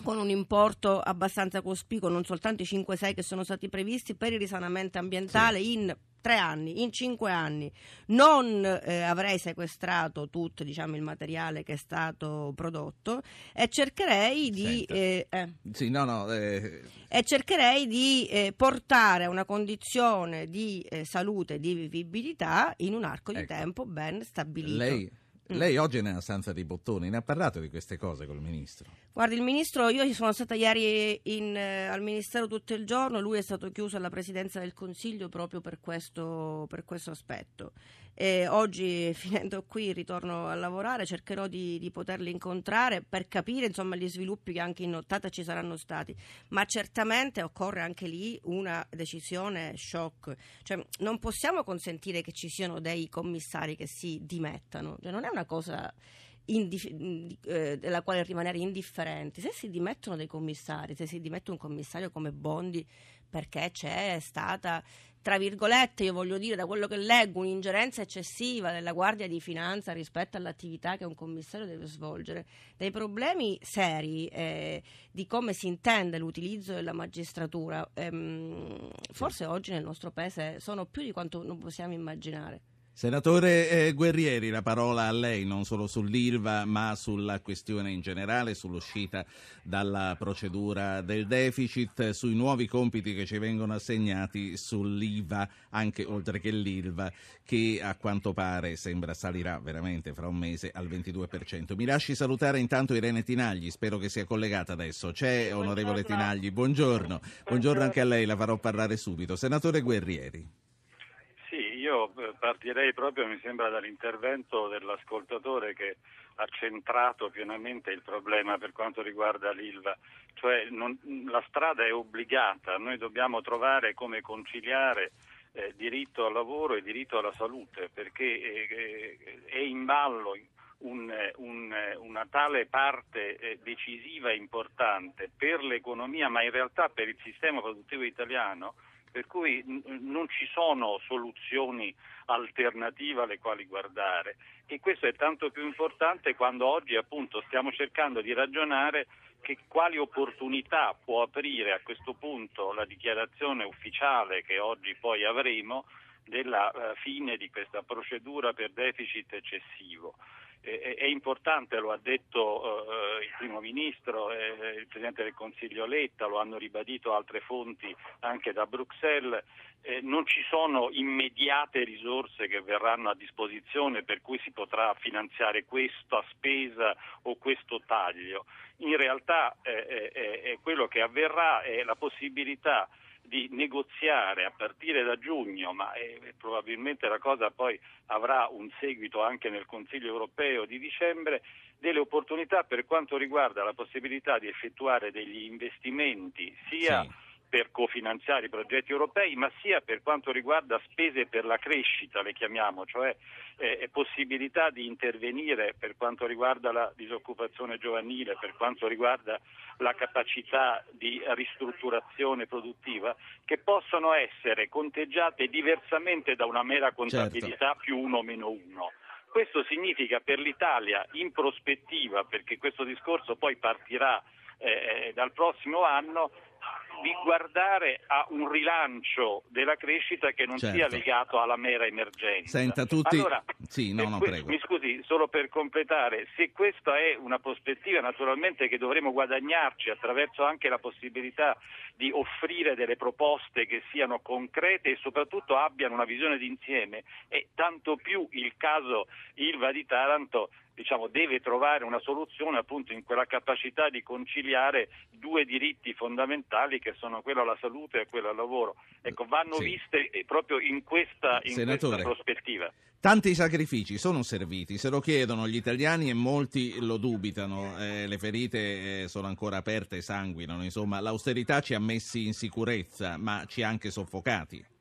con un importo abbastanza cospicuo, non soltanto i cinque sei che sono stati previsti per il risanamento ambientale, sì, in tre anni, in cinque anni. Non eh, avrei sequestrato tutto, diciamo, il materiale che è stato prodotto e cercherei di eh, eh, sì, no, no, eh. e cercherei di eh, portare a una condizione di eh, salute, di vivibilità in un arco di ecco. tempo ben stabilito. Lei... Lei oggi è nella stanza dei bottoni, ne ha parlato di queste cose col ministro? Guardi, il ministro, io sono stata ieri in, eh, al ministero tutto il giorno, lui è stato chiuso alla presidenza del Consiglio proprio per questo, per questo aspetto. E oggi, finendo qui, ritorno a lavorare, cercherò di, di poterli incontrare per capire, insomma, gli sviluppi che anche in nottata ci saranno stati, ma certamente occorre anche lì una decisione shock. Cioè, non possiamo consentire che ci siano dei commissari che si dimettano, cioè, non è una cosa indif- eh, della quale rimanere indifferenti. Se si dimettono dei commissari, se si dimette un commissario come Bondi perché c'è stata, tra virgolette, io voglio dire, da quello che leggo, un'ingerenza eccessiva della Guardia di Finanza rispetto all'attività che un commissario deve svolgere, dei problemi seri eh, di come si intende l'utilizzo della magistratura, ehm, forse oggi nel nostro paese sono più di quanto non possiamo immaginare. Senatore eh, Guerrieri, la parola a lei, non solo sull'I L V A ma sulla questione in generale, sull'uscita dalla procedura del deficit, sui nuovi compiti che ci vengono assegnati sull'I V A, anche oltre che l'I L V A, che a quanto pare sembra salirà veramente fra un mese al ventidue per cento. Mi lasci salutare intanto Irene Tinagli, spero che sia collegata adesso. C'è, onorevole Tinagli, buongiorno. Buongiorno anche a lei, la farò parlare subito. Senatore Guerrieri. Io partirei proprio, mi sembra, dall'intervento dell'ascoltatore che ha centrato pienamente il problema per quanto riguarda l'I L V A, cioè non, la strada è obbligata, noi dobbiamo trovare come conciliare eh, diritto al lavoro e diritto alla salute, perché è, è in ballo un, un, una tale parte eh, decisiva e importante per l'economia, ma in realtà per il sistema produttivo italiano, per cui non ci sono soluzioni alternative alle quali guardare, e questo è tanto più importante quando oggi, appunto, stiamo cercando di ragionare che quali opportunità può aprire a questo punto la dichiarazione ufficiale che oggi poi avremo della fine di questa procedura per deficit eccessivo. È importante, lo ha detto eh, il primo ministro, eh, il presidente del Consiglio Letta, lo hanno ribadito altre fonti anche da Bruxelles, eh, non ci sono immediate risorse che verranno a disposizione per cui si potrà finanziare questa spesa o questo taglio. In realtà eh, eh, quello che avverrà è la possibilità di negoziare a partire da giugno, ma eh, probabilmente la cosa poi avrà un seguito anche nel Consiglio europeo di dicembre, delle opportunità per quanto riguarda la possibilità di effettuare degli investimenti sia sì. per cofinanziare i progetti europei, ma sia per quanto riguarda spese per la crescita, le chiamiamo, cioè eh, possibilità di intervenire per quanto riguarda la disoccupazione giovanile, per quanto riguarda la capacità di ristrutturazione produttiva, che possono essere conteggiate diversamente da una mera contabilità certo. più uno meno uno. Questo significa per l'Italia in prospettiva, perché questo discorso poi partirà eh, dal prossimo anno, di guardare a un rilancio della crescita che non certo. sia legato alla mera emergenza. Senta, tutti... Allora, sì, no, no, questo, prego. Mi scusi, solo per completare, se questa è una prospettiva naturalmente che dovremo guadagnarci attraverso anche la possibilità di offrire delle proposte che siano concrete e soprattutto abbiano una visione d'insieme, e tanto più il caso I L V A di Taranto, diciamo, deve trovare una soluzione appunto in quella capacità di conciliare due diritti fondamentali che sono quello alla salute e quello al lavoro. Ecco, vanno sì. viste proprio in questa, in questa prospettiva. Tanti sacrifici sono serviti, se lo chiedono gli italiani e molti lo dubitano, eh, le ferite eh, sono ancora aperte e sanguinano, insomma l'austerità ci ha messi in sicurezza ma ci ha anche soffocati.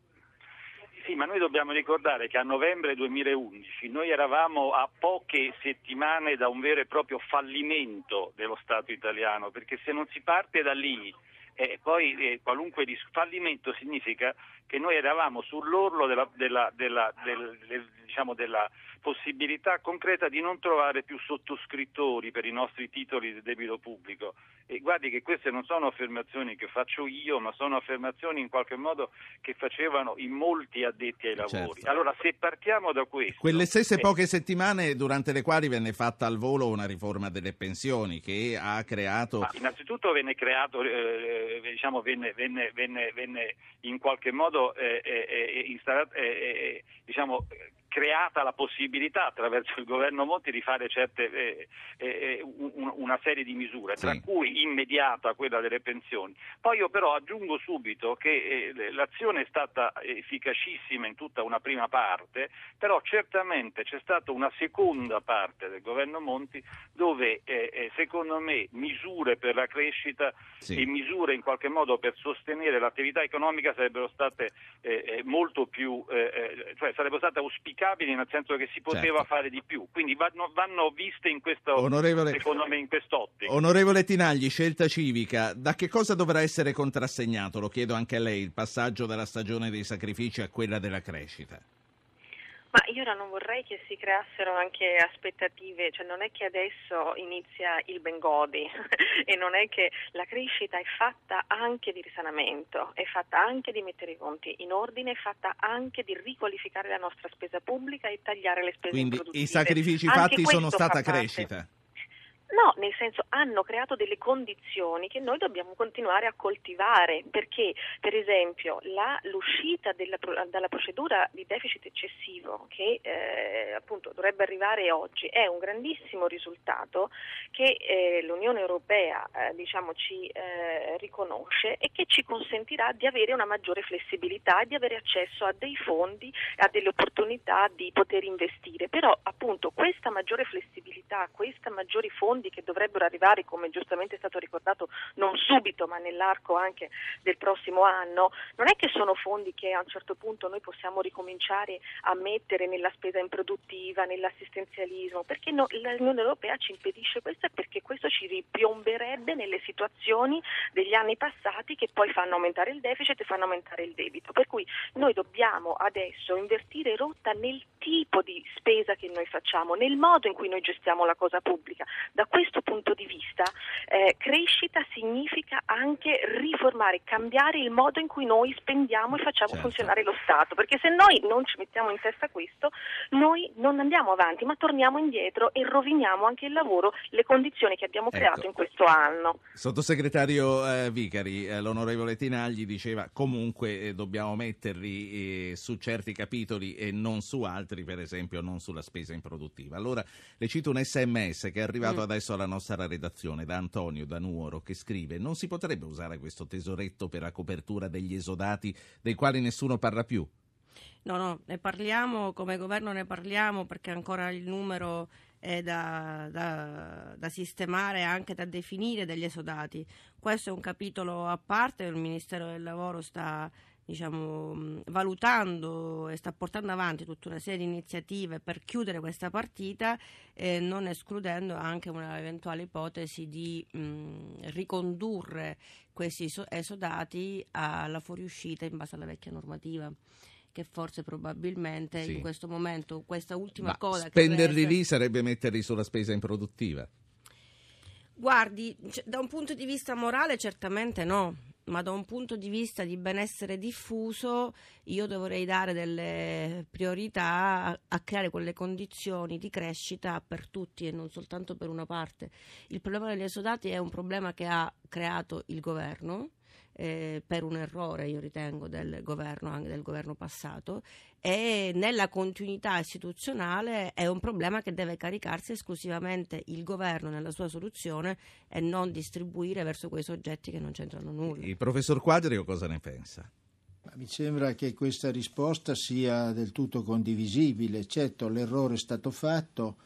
Sì, ma noi dobbiamo ricordare che a novembre duemilaundici noi eravamo a poche settimane da un vero e proprio fallimento dello Stato italiano, perché se non si parte da lì eh, poi eh, qualunque dis- fallimento significa che noi eravamo sull'orlo della, della, della, del, del, diciamo della possibilità concreta di non trovare più sottoscrittori per i nostri titoli di debito pubblico. E guardi che queste non sono affermazioni che faccio io, ma sono affermazioni in qualche modo che facevano in molti addetti ai lavori. Certo. Allora, se partiamo da questo... Quelle stesse eh... poche settimane durante le quali venne fatta al volo una riforma delle pensioni che ha creato... Ma innanzitutto venne creato, eh, diciamo, venne, venne, venne, venne in qualche modo Eh, eh, instala- eh, eh, diciamo creata la possibilità attraverso il governo Monti di fare certe eh, eh, un, una serie di misure, tra sì. cui immediata quella delle pensioni. Poi io però aggiungo subito che eh, l'azione è stata efficacissima in tutta una prima parte, però certamente c'è stata una seconda parte del governo Monti dove eh, secondo me misure per la crescita sì. e misure in qualche modo per sostenere l'attività economica sarebbero state eh, molto più eh, cioè sarebbero state auspicate, nel senso che si poteva certo. fare di più, quindi vanno, vanno viste in questo, onorevole, secondo me in quest'ottica. Onorevole Tinagli, Scelta Civica, da che cosa dovrà essere contrassegnato? Lo chiedo anche a lei, il passaggio dalla stagione dei sacrifici a quella della crescita. Ma io ora non vorrei che si creassero anche aspettative, cioè non è che adesso inizia il Bengodi e non è che la crescita è fatta anche di risanamento, è fatta anche di mettere i conti in ordine, è fatta anche di riqualificare la nostra spesa pubblica e tagliare le spese improduttive. Quindi i sacrifici fatti sono stata crescita. No, nel senso hanno creato delle condizioni che noi dobbiamo continuare a coltivare, perché per esempio la, l'uscita della, dalla procedura di deficit eccessivo che eh, appunto dovrebbe arrivare oggi è un grandissimo risultato che eh, l'Unione Europea eh, diciamo ci eh, riconosce e che ci consentirà di avere una maggiore flessibilità e di avere accesso a dei fondi, a delle opportunità di poter investire, però appunto questa maggiore flessibilità, questa maggiori fondi che dovrebbero arrivare, come giustamente è stato ricordato, non subito ma nell'arco anche del prossimo anno, non è che sono fondi che a un certo punto noi possiamo ricominciare a mettere nella spesa improduttiva, nell'assistenzialismo, perché no, l'Unione Europea ci impedisce questo, perché questo ci ripiomberebbe nelle situazioni degli anni passati che poi fanno aumentare il deficit e fanno aumentare il debito, per cui noi dobbiamo adesso invertire rotta nel tipo di spesa che noi facciamo, nel modo in cui noi gestiamo la cosa pubblica. Da questo punto di vista eh, crescita significa anche riformare, cambiare il modo in cui noi spendiamo e facciamo certo. funzionare lo Stato, perché se noi non ci mettiamo in testa questo, noi non andiamo avanti ma torniamo indietro e roviniamo anche il lavoro, le condizioni che abbiamo ecco. creato in questo anno. Sottosegretario eh, Vicari, eh, l'onorevole Tinagli diceva comunque eh, dobbiamo metterli eh, su certi capitoli e non su altri, per esempio non sulla spesa improduttiva. Allora le cito un sms che è arrivato mm. adesso alla nostra redazione da Antonio da Nuoro, che scrive: non si potrebbe usare questo tesoretto per la copertura degli esodati dei quali nessuno parla più? No, no, ne parliamo, come governo ne parliamo, perché ancora il numero è da, da, da sistemare e anche da definire degli esodati. Questo è un capitolo a parte, il Ministero del Lavoro sta diciamo valutando e sta portando avanti tutta una serie di iniziative per chiudere questa partita, eh, non escludendo anche una eventuale ipotesi di mh, ricondurre questi esodati alla fuoriuscita in base alla vecchia normativa, che forse probabilmente sì. in questo momento questa ultima Ma cosa spenderli che prese... lì sarebbe metterli sulla spesa improduttiva. Guardi, da un punto di vista morale certamente no, ma da un punto di vista di benessere diffuso io dovrei dare delle priorità a, a creare quelle condizioni di crescita per tutti e non soltanto per una parte. Il problema degli esodati è un problema che ha creato il governo eh, per un errore, io ritengo, del governo, anche del governo passato, e nella continuità istituzionale è un problema che deve caricarsi esclusivamente il governo nella sua soluzione e non distribuire verso quei soggetti che non c'entrano nulla. Il professor Quadrio cosa ne pensa? Ma mi sembra che questa risposta sia del tutto condivisibile. Certo, l'errore è stato fatto,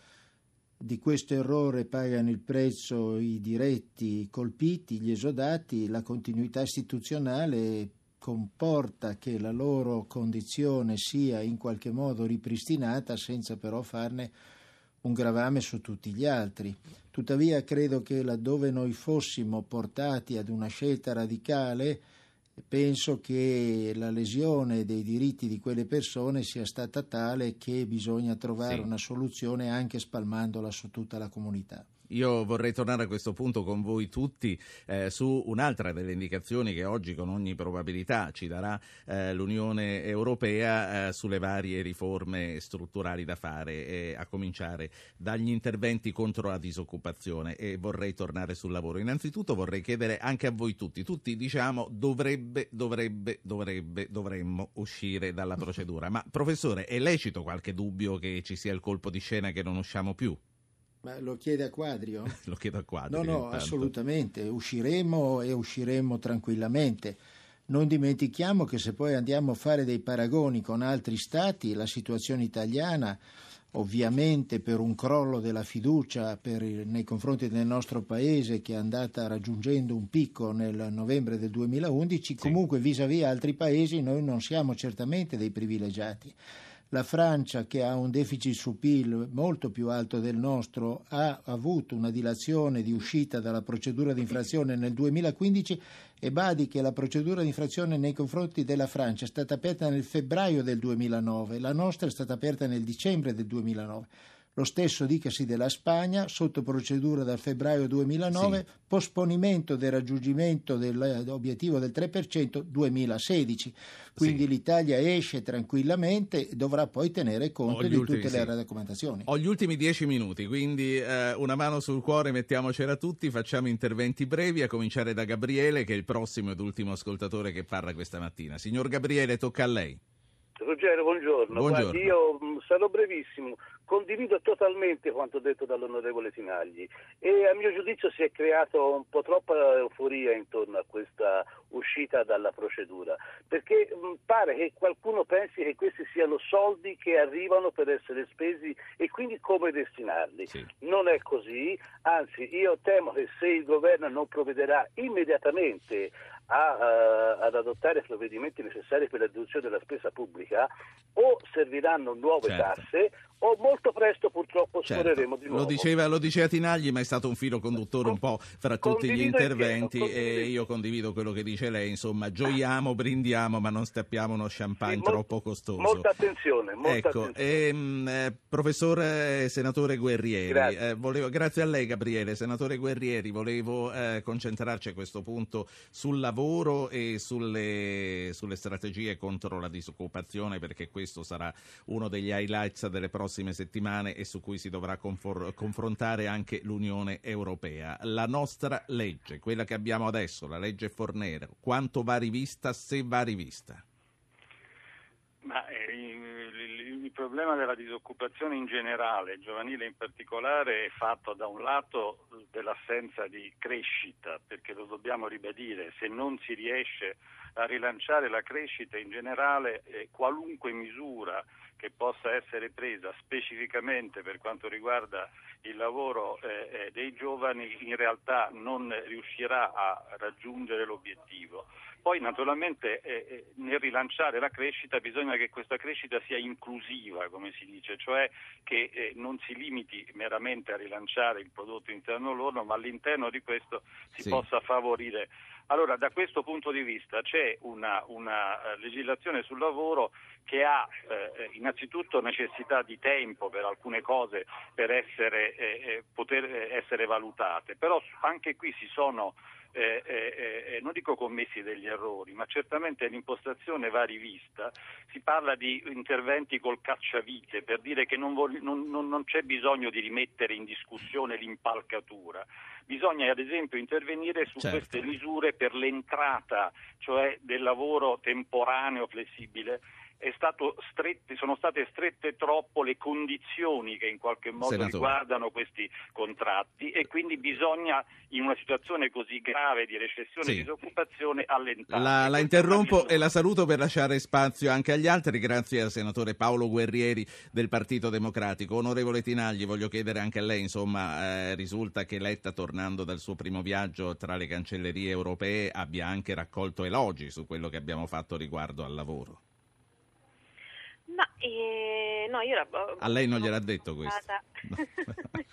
di questo errore pagano il prezzo i diretti colpiti, gli esodati, la continuità istituzionale comporta che la loro condizione sia in qualche modo ripristinata senza però farne un gravame su tutti gli altri. Tuttavia credo che laddove noi fossimo portati ad una scelta radicale, penso che la lesione dei diritti di quelle persone sia stata tale che bisogna trovare sì. una soluzione anche spalmandola su tutta la comunità. Io vorrei tornare a questo punto con voi tutti eh, su un'altra delle indicazioni che oggi con ogni probabilità ci darà eh, l'Unione Europea eh, sulle varie riforme strutturali da fare, eh, a cominciare dagli interventi contro la disoccupazione, e vorrei tornare sul lavoro. Innanzitutto vorrei chiedere anche a voi tutti, tutti diciamo dovrebbe, dovrebbe, dovrebbe, dovremmo uscire dalla procedura, ma professore, è lecito qualche dubbio che ci sia il colpo di scena che non usciamo più? Ma lo chiede a Quadrio? Lo chiedo a Quadrio. No, no, intanto. Assolutamente, usciremo e usciremo tranquillamente. Non dimentichiamo che se poi andiamo a fare dei paragoni con altri stati, la situazione italiana, ovviamente per un crollo della fiducia per, nei confronti del nostro paese, che è andata raggiungendo un picco nel novembre del duemilaundici, sì. comunque vis-à-vis altri paesi noi non siamo certamente dei privilegiati. La Francia, che ha un deficit su P I L molto più alto del nostro, ha avuto una dilazione di uscita dalla procedura di infrazione nel duemilaquindici, e badi che la procedura di infrazione nei confronti della Francia è stata aperta nel febbraio del duemilanove, la nostra è stata aperta nel dicembre del duemilanove. Lo stesso dicasi della Spagna, sotto procedura dal febbraio duemilanove, sì. posponimento del raggiungimento dell'obiettivo del tre per cento duemilasedici. Quindi sì. l'Italia esce tranquillamente e dovrà poi tenere conto di ultimi, tutte le sì. raccomandazioni. Ho gli ultimi dieci minuti, quindi eh, una mano sul cuore mettiamocela tutti, facciamo interventi brevi, a cominciare da Gabriele, che è il prossimo ed ultimo ascoltatore che parla questa mattina. Signor Gabriele, tocca a lei. Ruggero, buongiorno. buongiorno. Guardi, io sarò brevissimo. Condivido totalmente quanto detto dall'onorevole Tinagli, e a mio giudizio si è creata un po' troppa euforia intorno a questa uscita dalla procedura, perché pare che qualcuno pensi che questi siano soldi che arrivano per essere spesi e quindi come destinarli. Sì. Non è così, anzi io temo che se il governo non provvederà immediatamente a, uh, ad adottare provvedimenti necessari per la riduzione della spesa pubblica, o serviranno nuove certo. tasse, o molto presto purtroppo certo. scorreremo di nuovo. Lo diceva, lo diceva Tinagli, ma è stato un filo conduttore un po' fra tutti condivido gli interventi pieno, e io condivido quello che dice lei, insomma gioiamo, brindiamo, ma non stappiamo uno champagne sì, troppo molto, costoso. Molta attenzione. Molta ecco, attenzione. Eh, professore senatore Guerrieri, grazie. Eh, volevo, grazie a lei Gabriele. Senatore Guerrieri, volevo eh, concentrarci a questo punto sul lavoro e sulle, sulle strategie contro la disoccupazione, perché questo sarà uno degli highlights delle prossime settimane e su cui si dovrà confor- confrontare anche l'Unione Europea. La nostra legge, quella che abbiamo adesso, la legge Fornero, quanto va rivista, se va rivista? Ma eh, il, il problema della disoccupazione in generale, giovanile in particolare, è fatto da un lato dell'assenza di crescita, perché lo dobbiamo ribadire, se non si riesce a rilanciare la crescita in generale, eh, qualunque misura che possa essere presa specificamente per quanto riguarda il lavoro eh, dei giovani in realtà non riuscirà a raggiungere l'obiettivo. Poi naturalmente eh, nel rilanciare la crescita bisogna che questa crescita sia inclusiva, come si dice, cioè che eh, non si limiti meramente a rilanciare il prodotto interno lordo, ma all'interno di questo si sì. possa favorire. Allora, da questo punto di vista c'è una, una legislazione sul lavoro che ha eh, innanzitutto necessità di tempo per alcune cose per essere eh, poter essere valutate, però anche qui si sono Eh, eh, eh, non dico commessi degli errori, ma certamente l'impostazione va rivista. Si parla di interventi col cacciavite per dire che non, vol- non, non, non c'è bisogno di rimettere in discussione l'impalcatura. Bisogna ad esempio intervenire su certo. queste misure per l'entrata, cioè del lavoro temporaneo flessibile, è stato strette, sono state strette troppo le condizioni che in qualche modo Senatore. riguardano questi contratti, e quindi bisogna, in una situazione così grave di recessione sì. e disoccupazione, allentare. La, la interrompo e la saluto per lasciare spazio anche agli altri, grazie al senatore Paolo Guerrieri del Partito Democratico. Onorevole Tinagli, voglio chiedere anche a lei, insomma, eh, risulta che Letta, tornando dal suo primo viaggio tra le cancellerie europee, abbia anche raccolto elogi su quello che abbiamo fatto riguardo al lavoro. No, eh, no, io a lei non gliel'ha detto questo? No.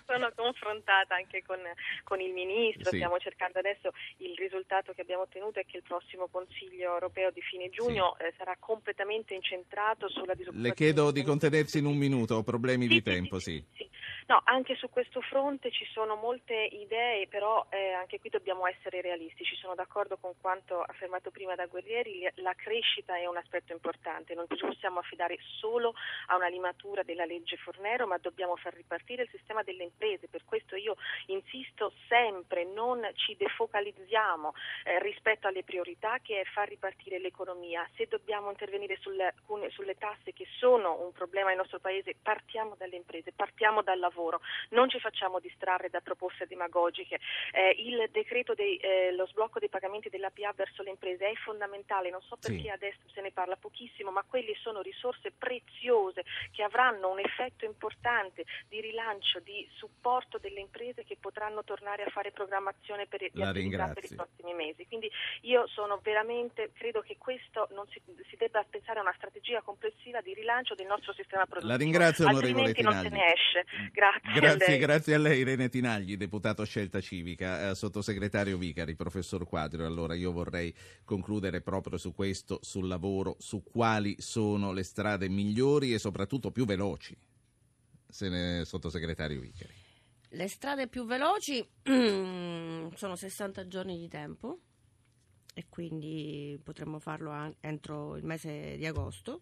Sono confrontata anche con, con il ministro, sì. stiamo cercando adesso, il risultato che abbiamo ottenuto è che il prossimo Consiglio europeo di fine giugno sì. eh, sarà completamente incentrato sulla disoccupazione. Le chiedo di contenersi in un minuto, ho problemi sì, di sì, tempo. Sì. sì. No, anche su questo fronte ci sono molte idee, però eh, anche qui dobbiamo essere realistici. Sono d'accordo con quanto affermato prima da Guerrieri, la crescita è un aspetto importante, non ci possiamo affidare solo a una limatura della legge Fornero, ma dobbiamo far ripartire il sistema delle imprese. Per questo io insisto sempre, non ci defocalizziamo eh, rispetto alle priorità, che è far ripartire l'economia. Se dobbiamo intervenire sulle, sulle tasse, che sono un problema nel nostro Paese, partiamo dalle imprese, partiamo dal lavoro, non ci facciamo distrarre da proposte demagogiche. Eh, il decreto dello eh, sblocco dei pagamenti della P A verso le imprese è fondamentale, non so perché sì. adesso se ne parla pochissimo, ma quelle sono risorse preziose che avranno un effetto importante di rilancio, di supporto delle imprese, che potranno tornare a fare programmazione per, per i prossimi mesi. Quindi io sono veramente, credo che questo non si, si debba pensare a una strategia complessiva di rilancio del nostro sistema produttivo. La ringrazio, onorevole Tinagli. Altrimenti non se ne esce. Grazie, grazie, a grazie a lei. Irene Tinagli, deputato Scelta Civica, eh, sottosegretario Vicari, professor Quadrio. Allora io vorrei concludere proprio su questo, sul lavoro, su quali sono le strade migliori e soprattutto più veloci. Se ne sottosegretario Vicari. Le strade più veloci sono sessanta giorni di tempo, e quindi potremmo farlo an- entro il mese di agosto,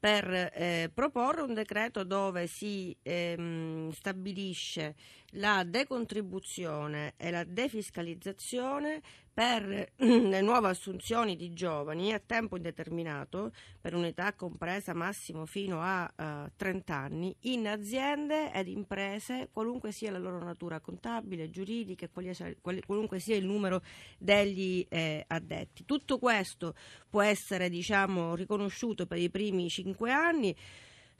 per eh, proporre un decreto dove si ehm, stabilisce la decontribuzione e la defiscalizzazione per ehm, le nuove assunzioni di giovani a tempo indeterminato, per unità compresa massimo fino a eh, trenta anni, in aziende ed imprese, qualunque sia la loro natura contabile, giuridica, e qualunque sia il numero degli eh, addetti. Tutto questo può essere, diciamo, riconosciuto per i primi cinque anni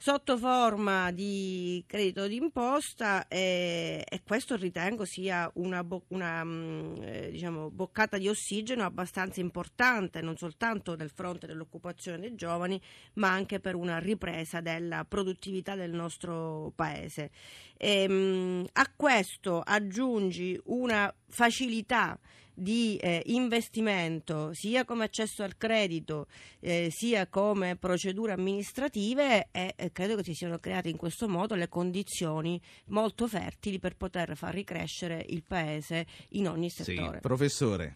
sotto forma di credito d'imposta, e, e questo ritengo sia una, bo- una mh, diciamo, boccata di ossigeno abbastanza importante, non soltanto nel fronte dell'occupazione dei giovani, ma anche per una ripresa della produttività del nostro Paese. E, mh, a questo aggiungi una facilità di eh, investimento, sia come accesso al credito, eh, sia come procedure amministrative, e eh, credo che si siano create in questo modo le condizioni molto fertili per poter far ricrescere il Paese in ogni settore. Sì, professore.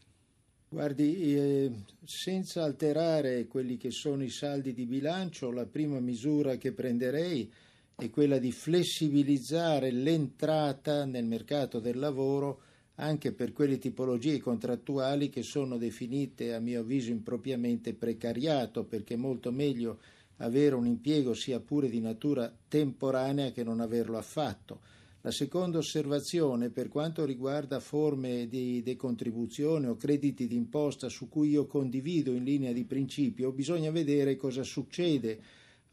Guardi, eh, senza alterare quelli che sono i saldi di bilancio, la prima misura che prenderei è quella di flessibilizzare l'entrata nel mercato del lavoro anche per quelle tipologie contrattuali che sono definite, a mio avviso, impropriamente precariato, perché è molto meglio avere un impiego sia pure di natura temporanea che non averlo affatto. La seconda osservazione, per quanto riguarda forme di decontribuzione o crediti d'imposta, su cui io condivido in linea di principio, bisogna vedere cosa succede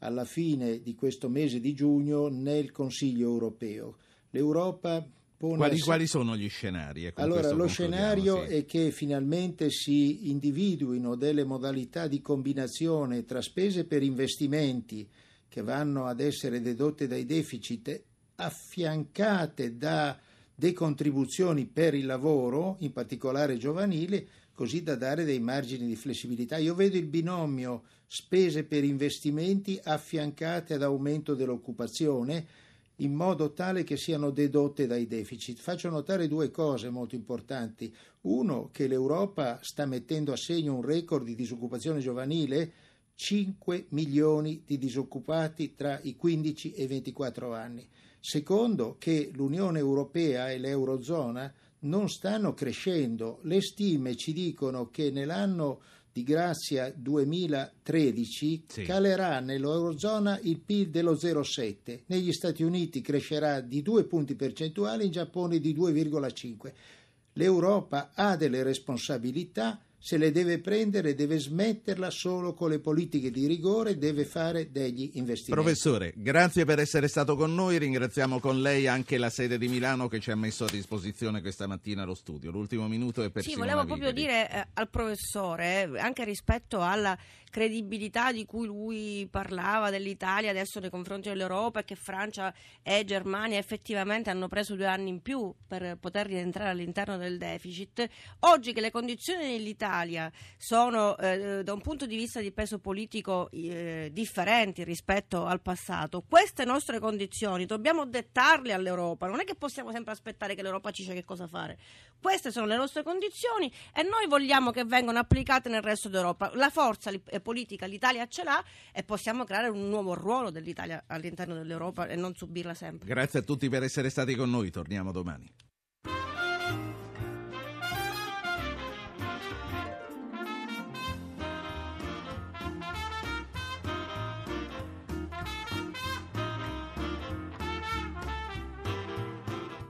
alla fine di questo mese di giugno nel Consiglio europeo. L'Europa Quali, quali sono gli scenari? E allora, lo scenario sì. è che finalmente si individuino delle modalità di combinazione tra spese per investimenti, che vanno ad essere dedotte dai deficit, affiancate da decontribuzioni per il lavoro, in particolare giovanile, così da dare dei margini di flessibilità. Io vedo il binomio spese per investimenti affiancate ad aumento dell'occupazione, in modo tale che siano dedotte dai deficit. Faccio notare due cose molto importanti. Uno, che l'Europa sta mettendo a segno un record di disoccupazione giovanile, cinque milioni di disoccupati tra i quindici e i ventiquattro anni. Secondo, che l'Unione Europea e l'Eurozona non stanno crescendo. Le stime ci dicono che nell'anno di grazia duemilatredici, sì, calerà nell'eurozona il P I L dello zero virgola sette, negli Stati Uniti crescerà di due punti percentuali, in Giappone di due virgola cinque. L'Europa ha delle responsabilità, se le deve prendere, deve smetterla solo con le politiche di rigore, deve fare degli investimenti. Professore, grazie per essere stato con noi, ringraziamo con lei anche la sede di Milano che ci ha messo a disposizione questa mattina lo studio. L'ultimo minuto è per Simona Vicari. Sì, volevo proprio dire eh, al professore, eh, anche rispetto alla credibilità di cui lui parlava dell'Italia adesso nei confronti dell'Europa, che Francia e Germania effettivamente hanno preso due anni in più per poter rientrare all'interno del deficit, oggi che le condizioni dell'Italia sono eh, da un punto di vista di peso politico eh, differenti rispetto al passato, queste nostre condizioni dobbiamo dettarle all'Europa, non è che possiamo sempre aspettare che l'Europa ci dica che cosa fare, queste sono le nostre condizioni e noi vogliamo che vengano applicate nel resto d'Europa. La forza li- politica l'Italia ce l'ha e possiamo creare un nuovo ruolo dell'Italia all'interno dell'Europa e non subirla sempre. Grazie a tutti per essere stati con noi, torniamo domani.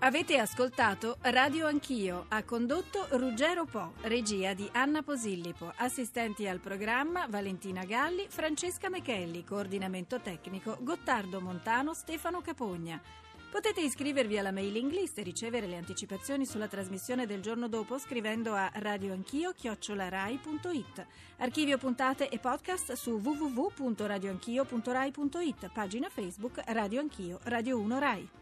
Avete ascoltato Radio Anch'io, ha condotto Ruggero Po, regia di Anna Posillipo, assistenti al programma Valentina Galli, Francesca Mechelli, coordinamento tecnico Gottardo Montano, Stefano Capogna. Potete iscrivervi alla mailing list e ricevere le anticipazioni sulla trasmissione del giorno dopo scrivendo a radioanchio chiocciola rai punto it. Archivio puntate e podcast su w w w punto radioanchio punto rai punto it, pagina Facebook Radio Anch'io, Radio uno Rai.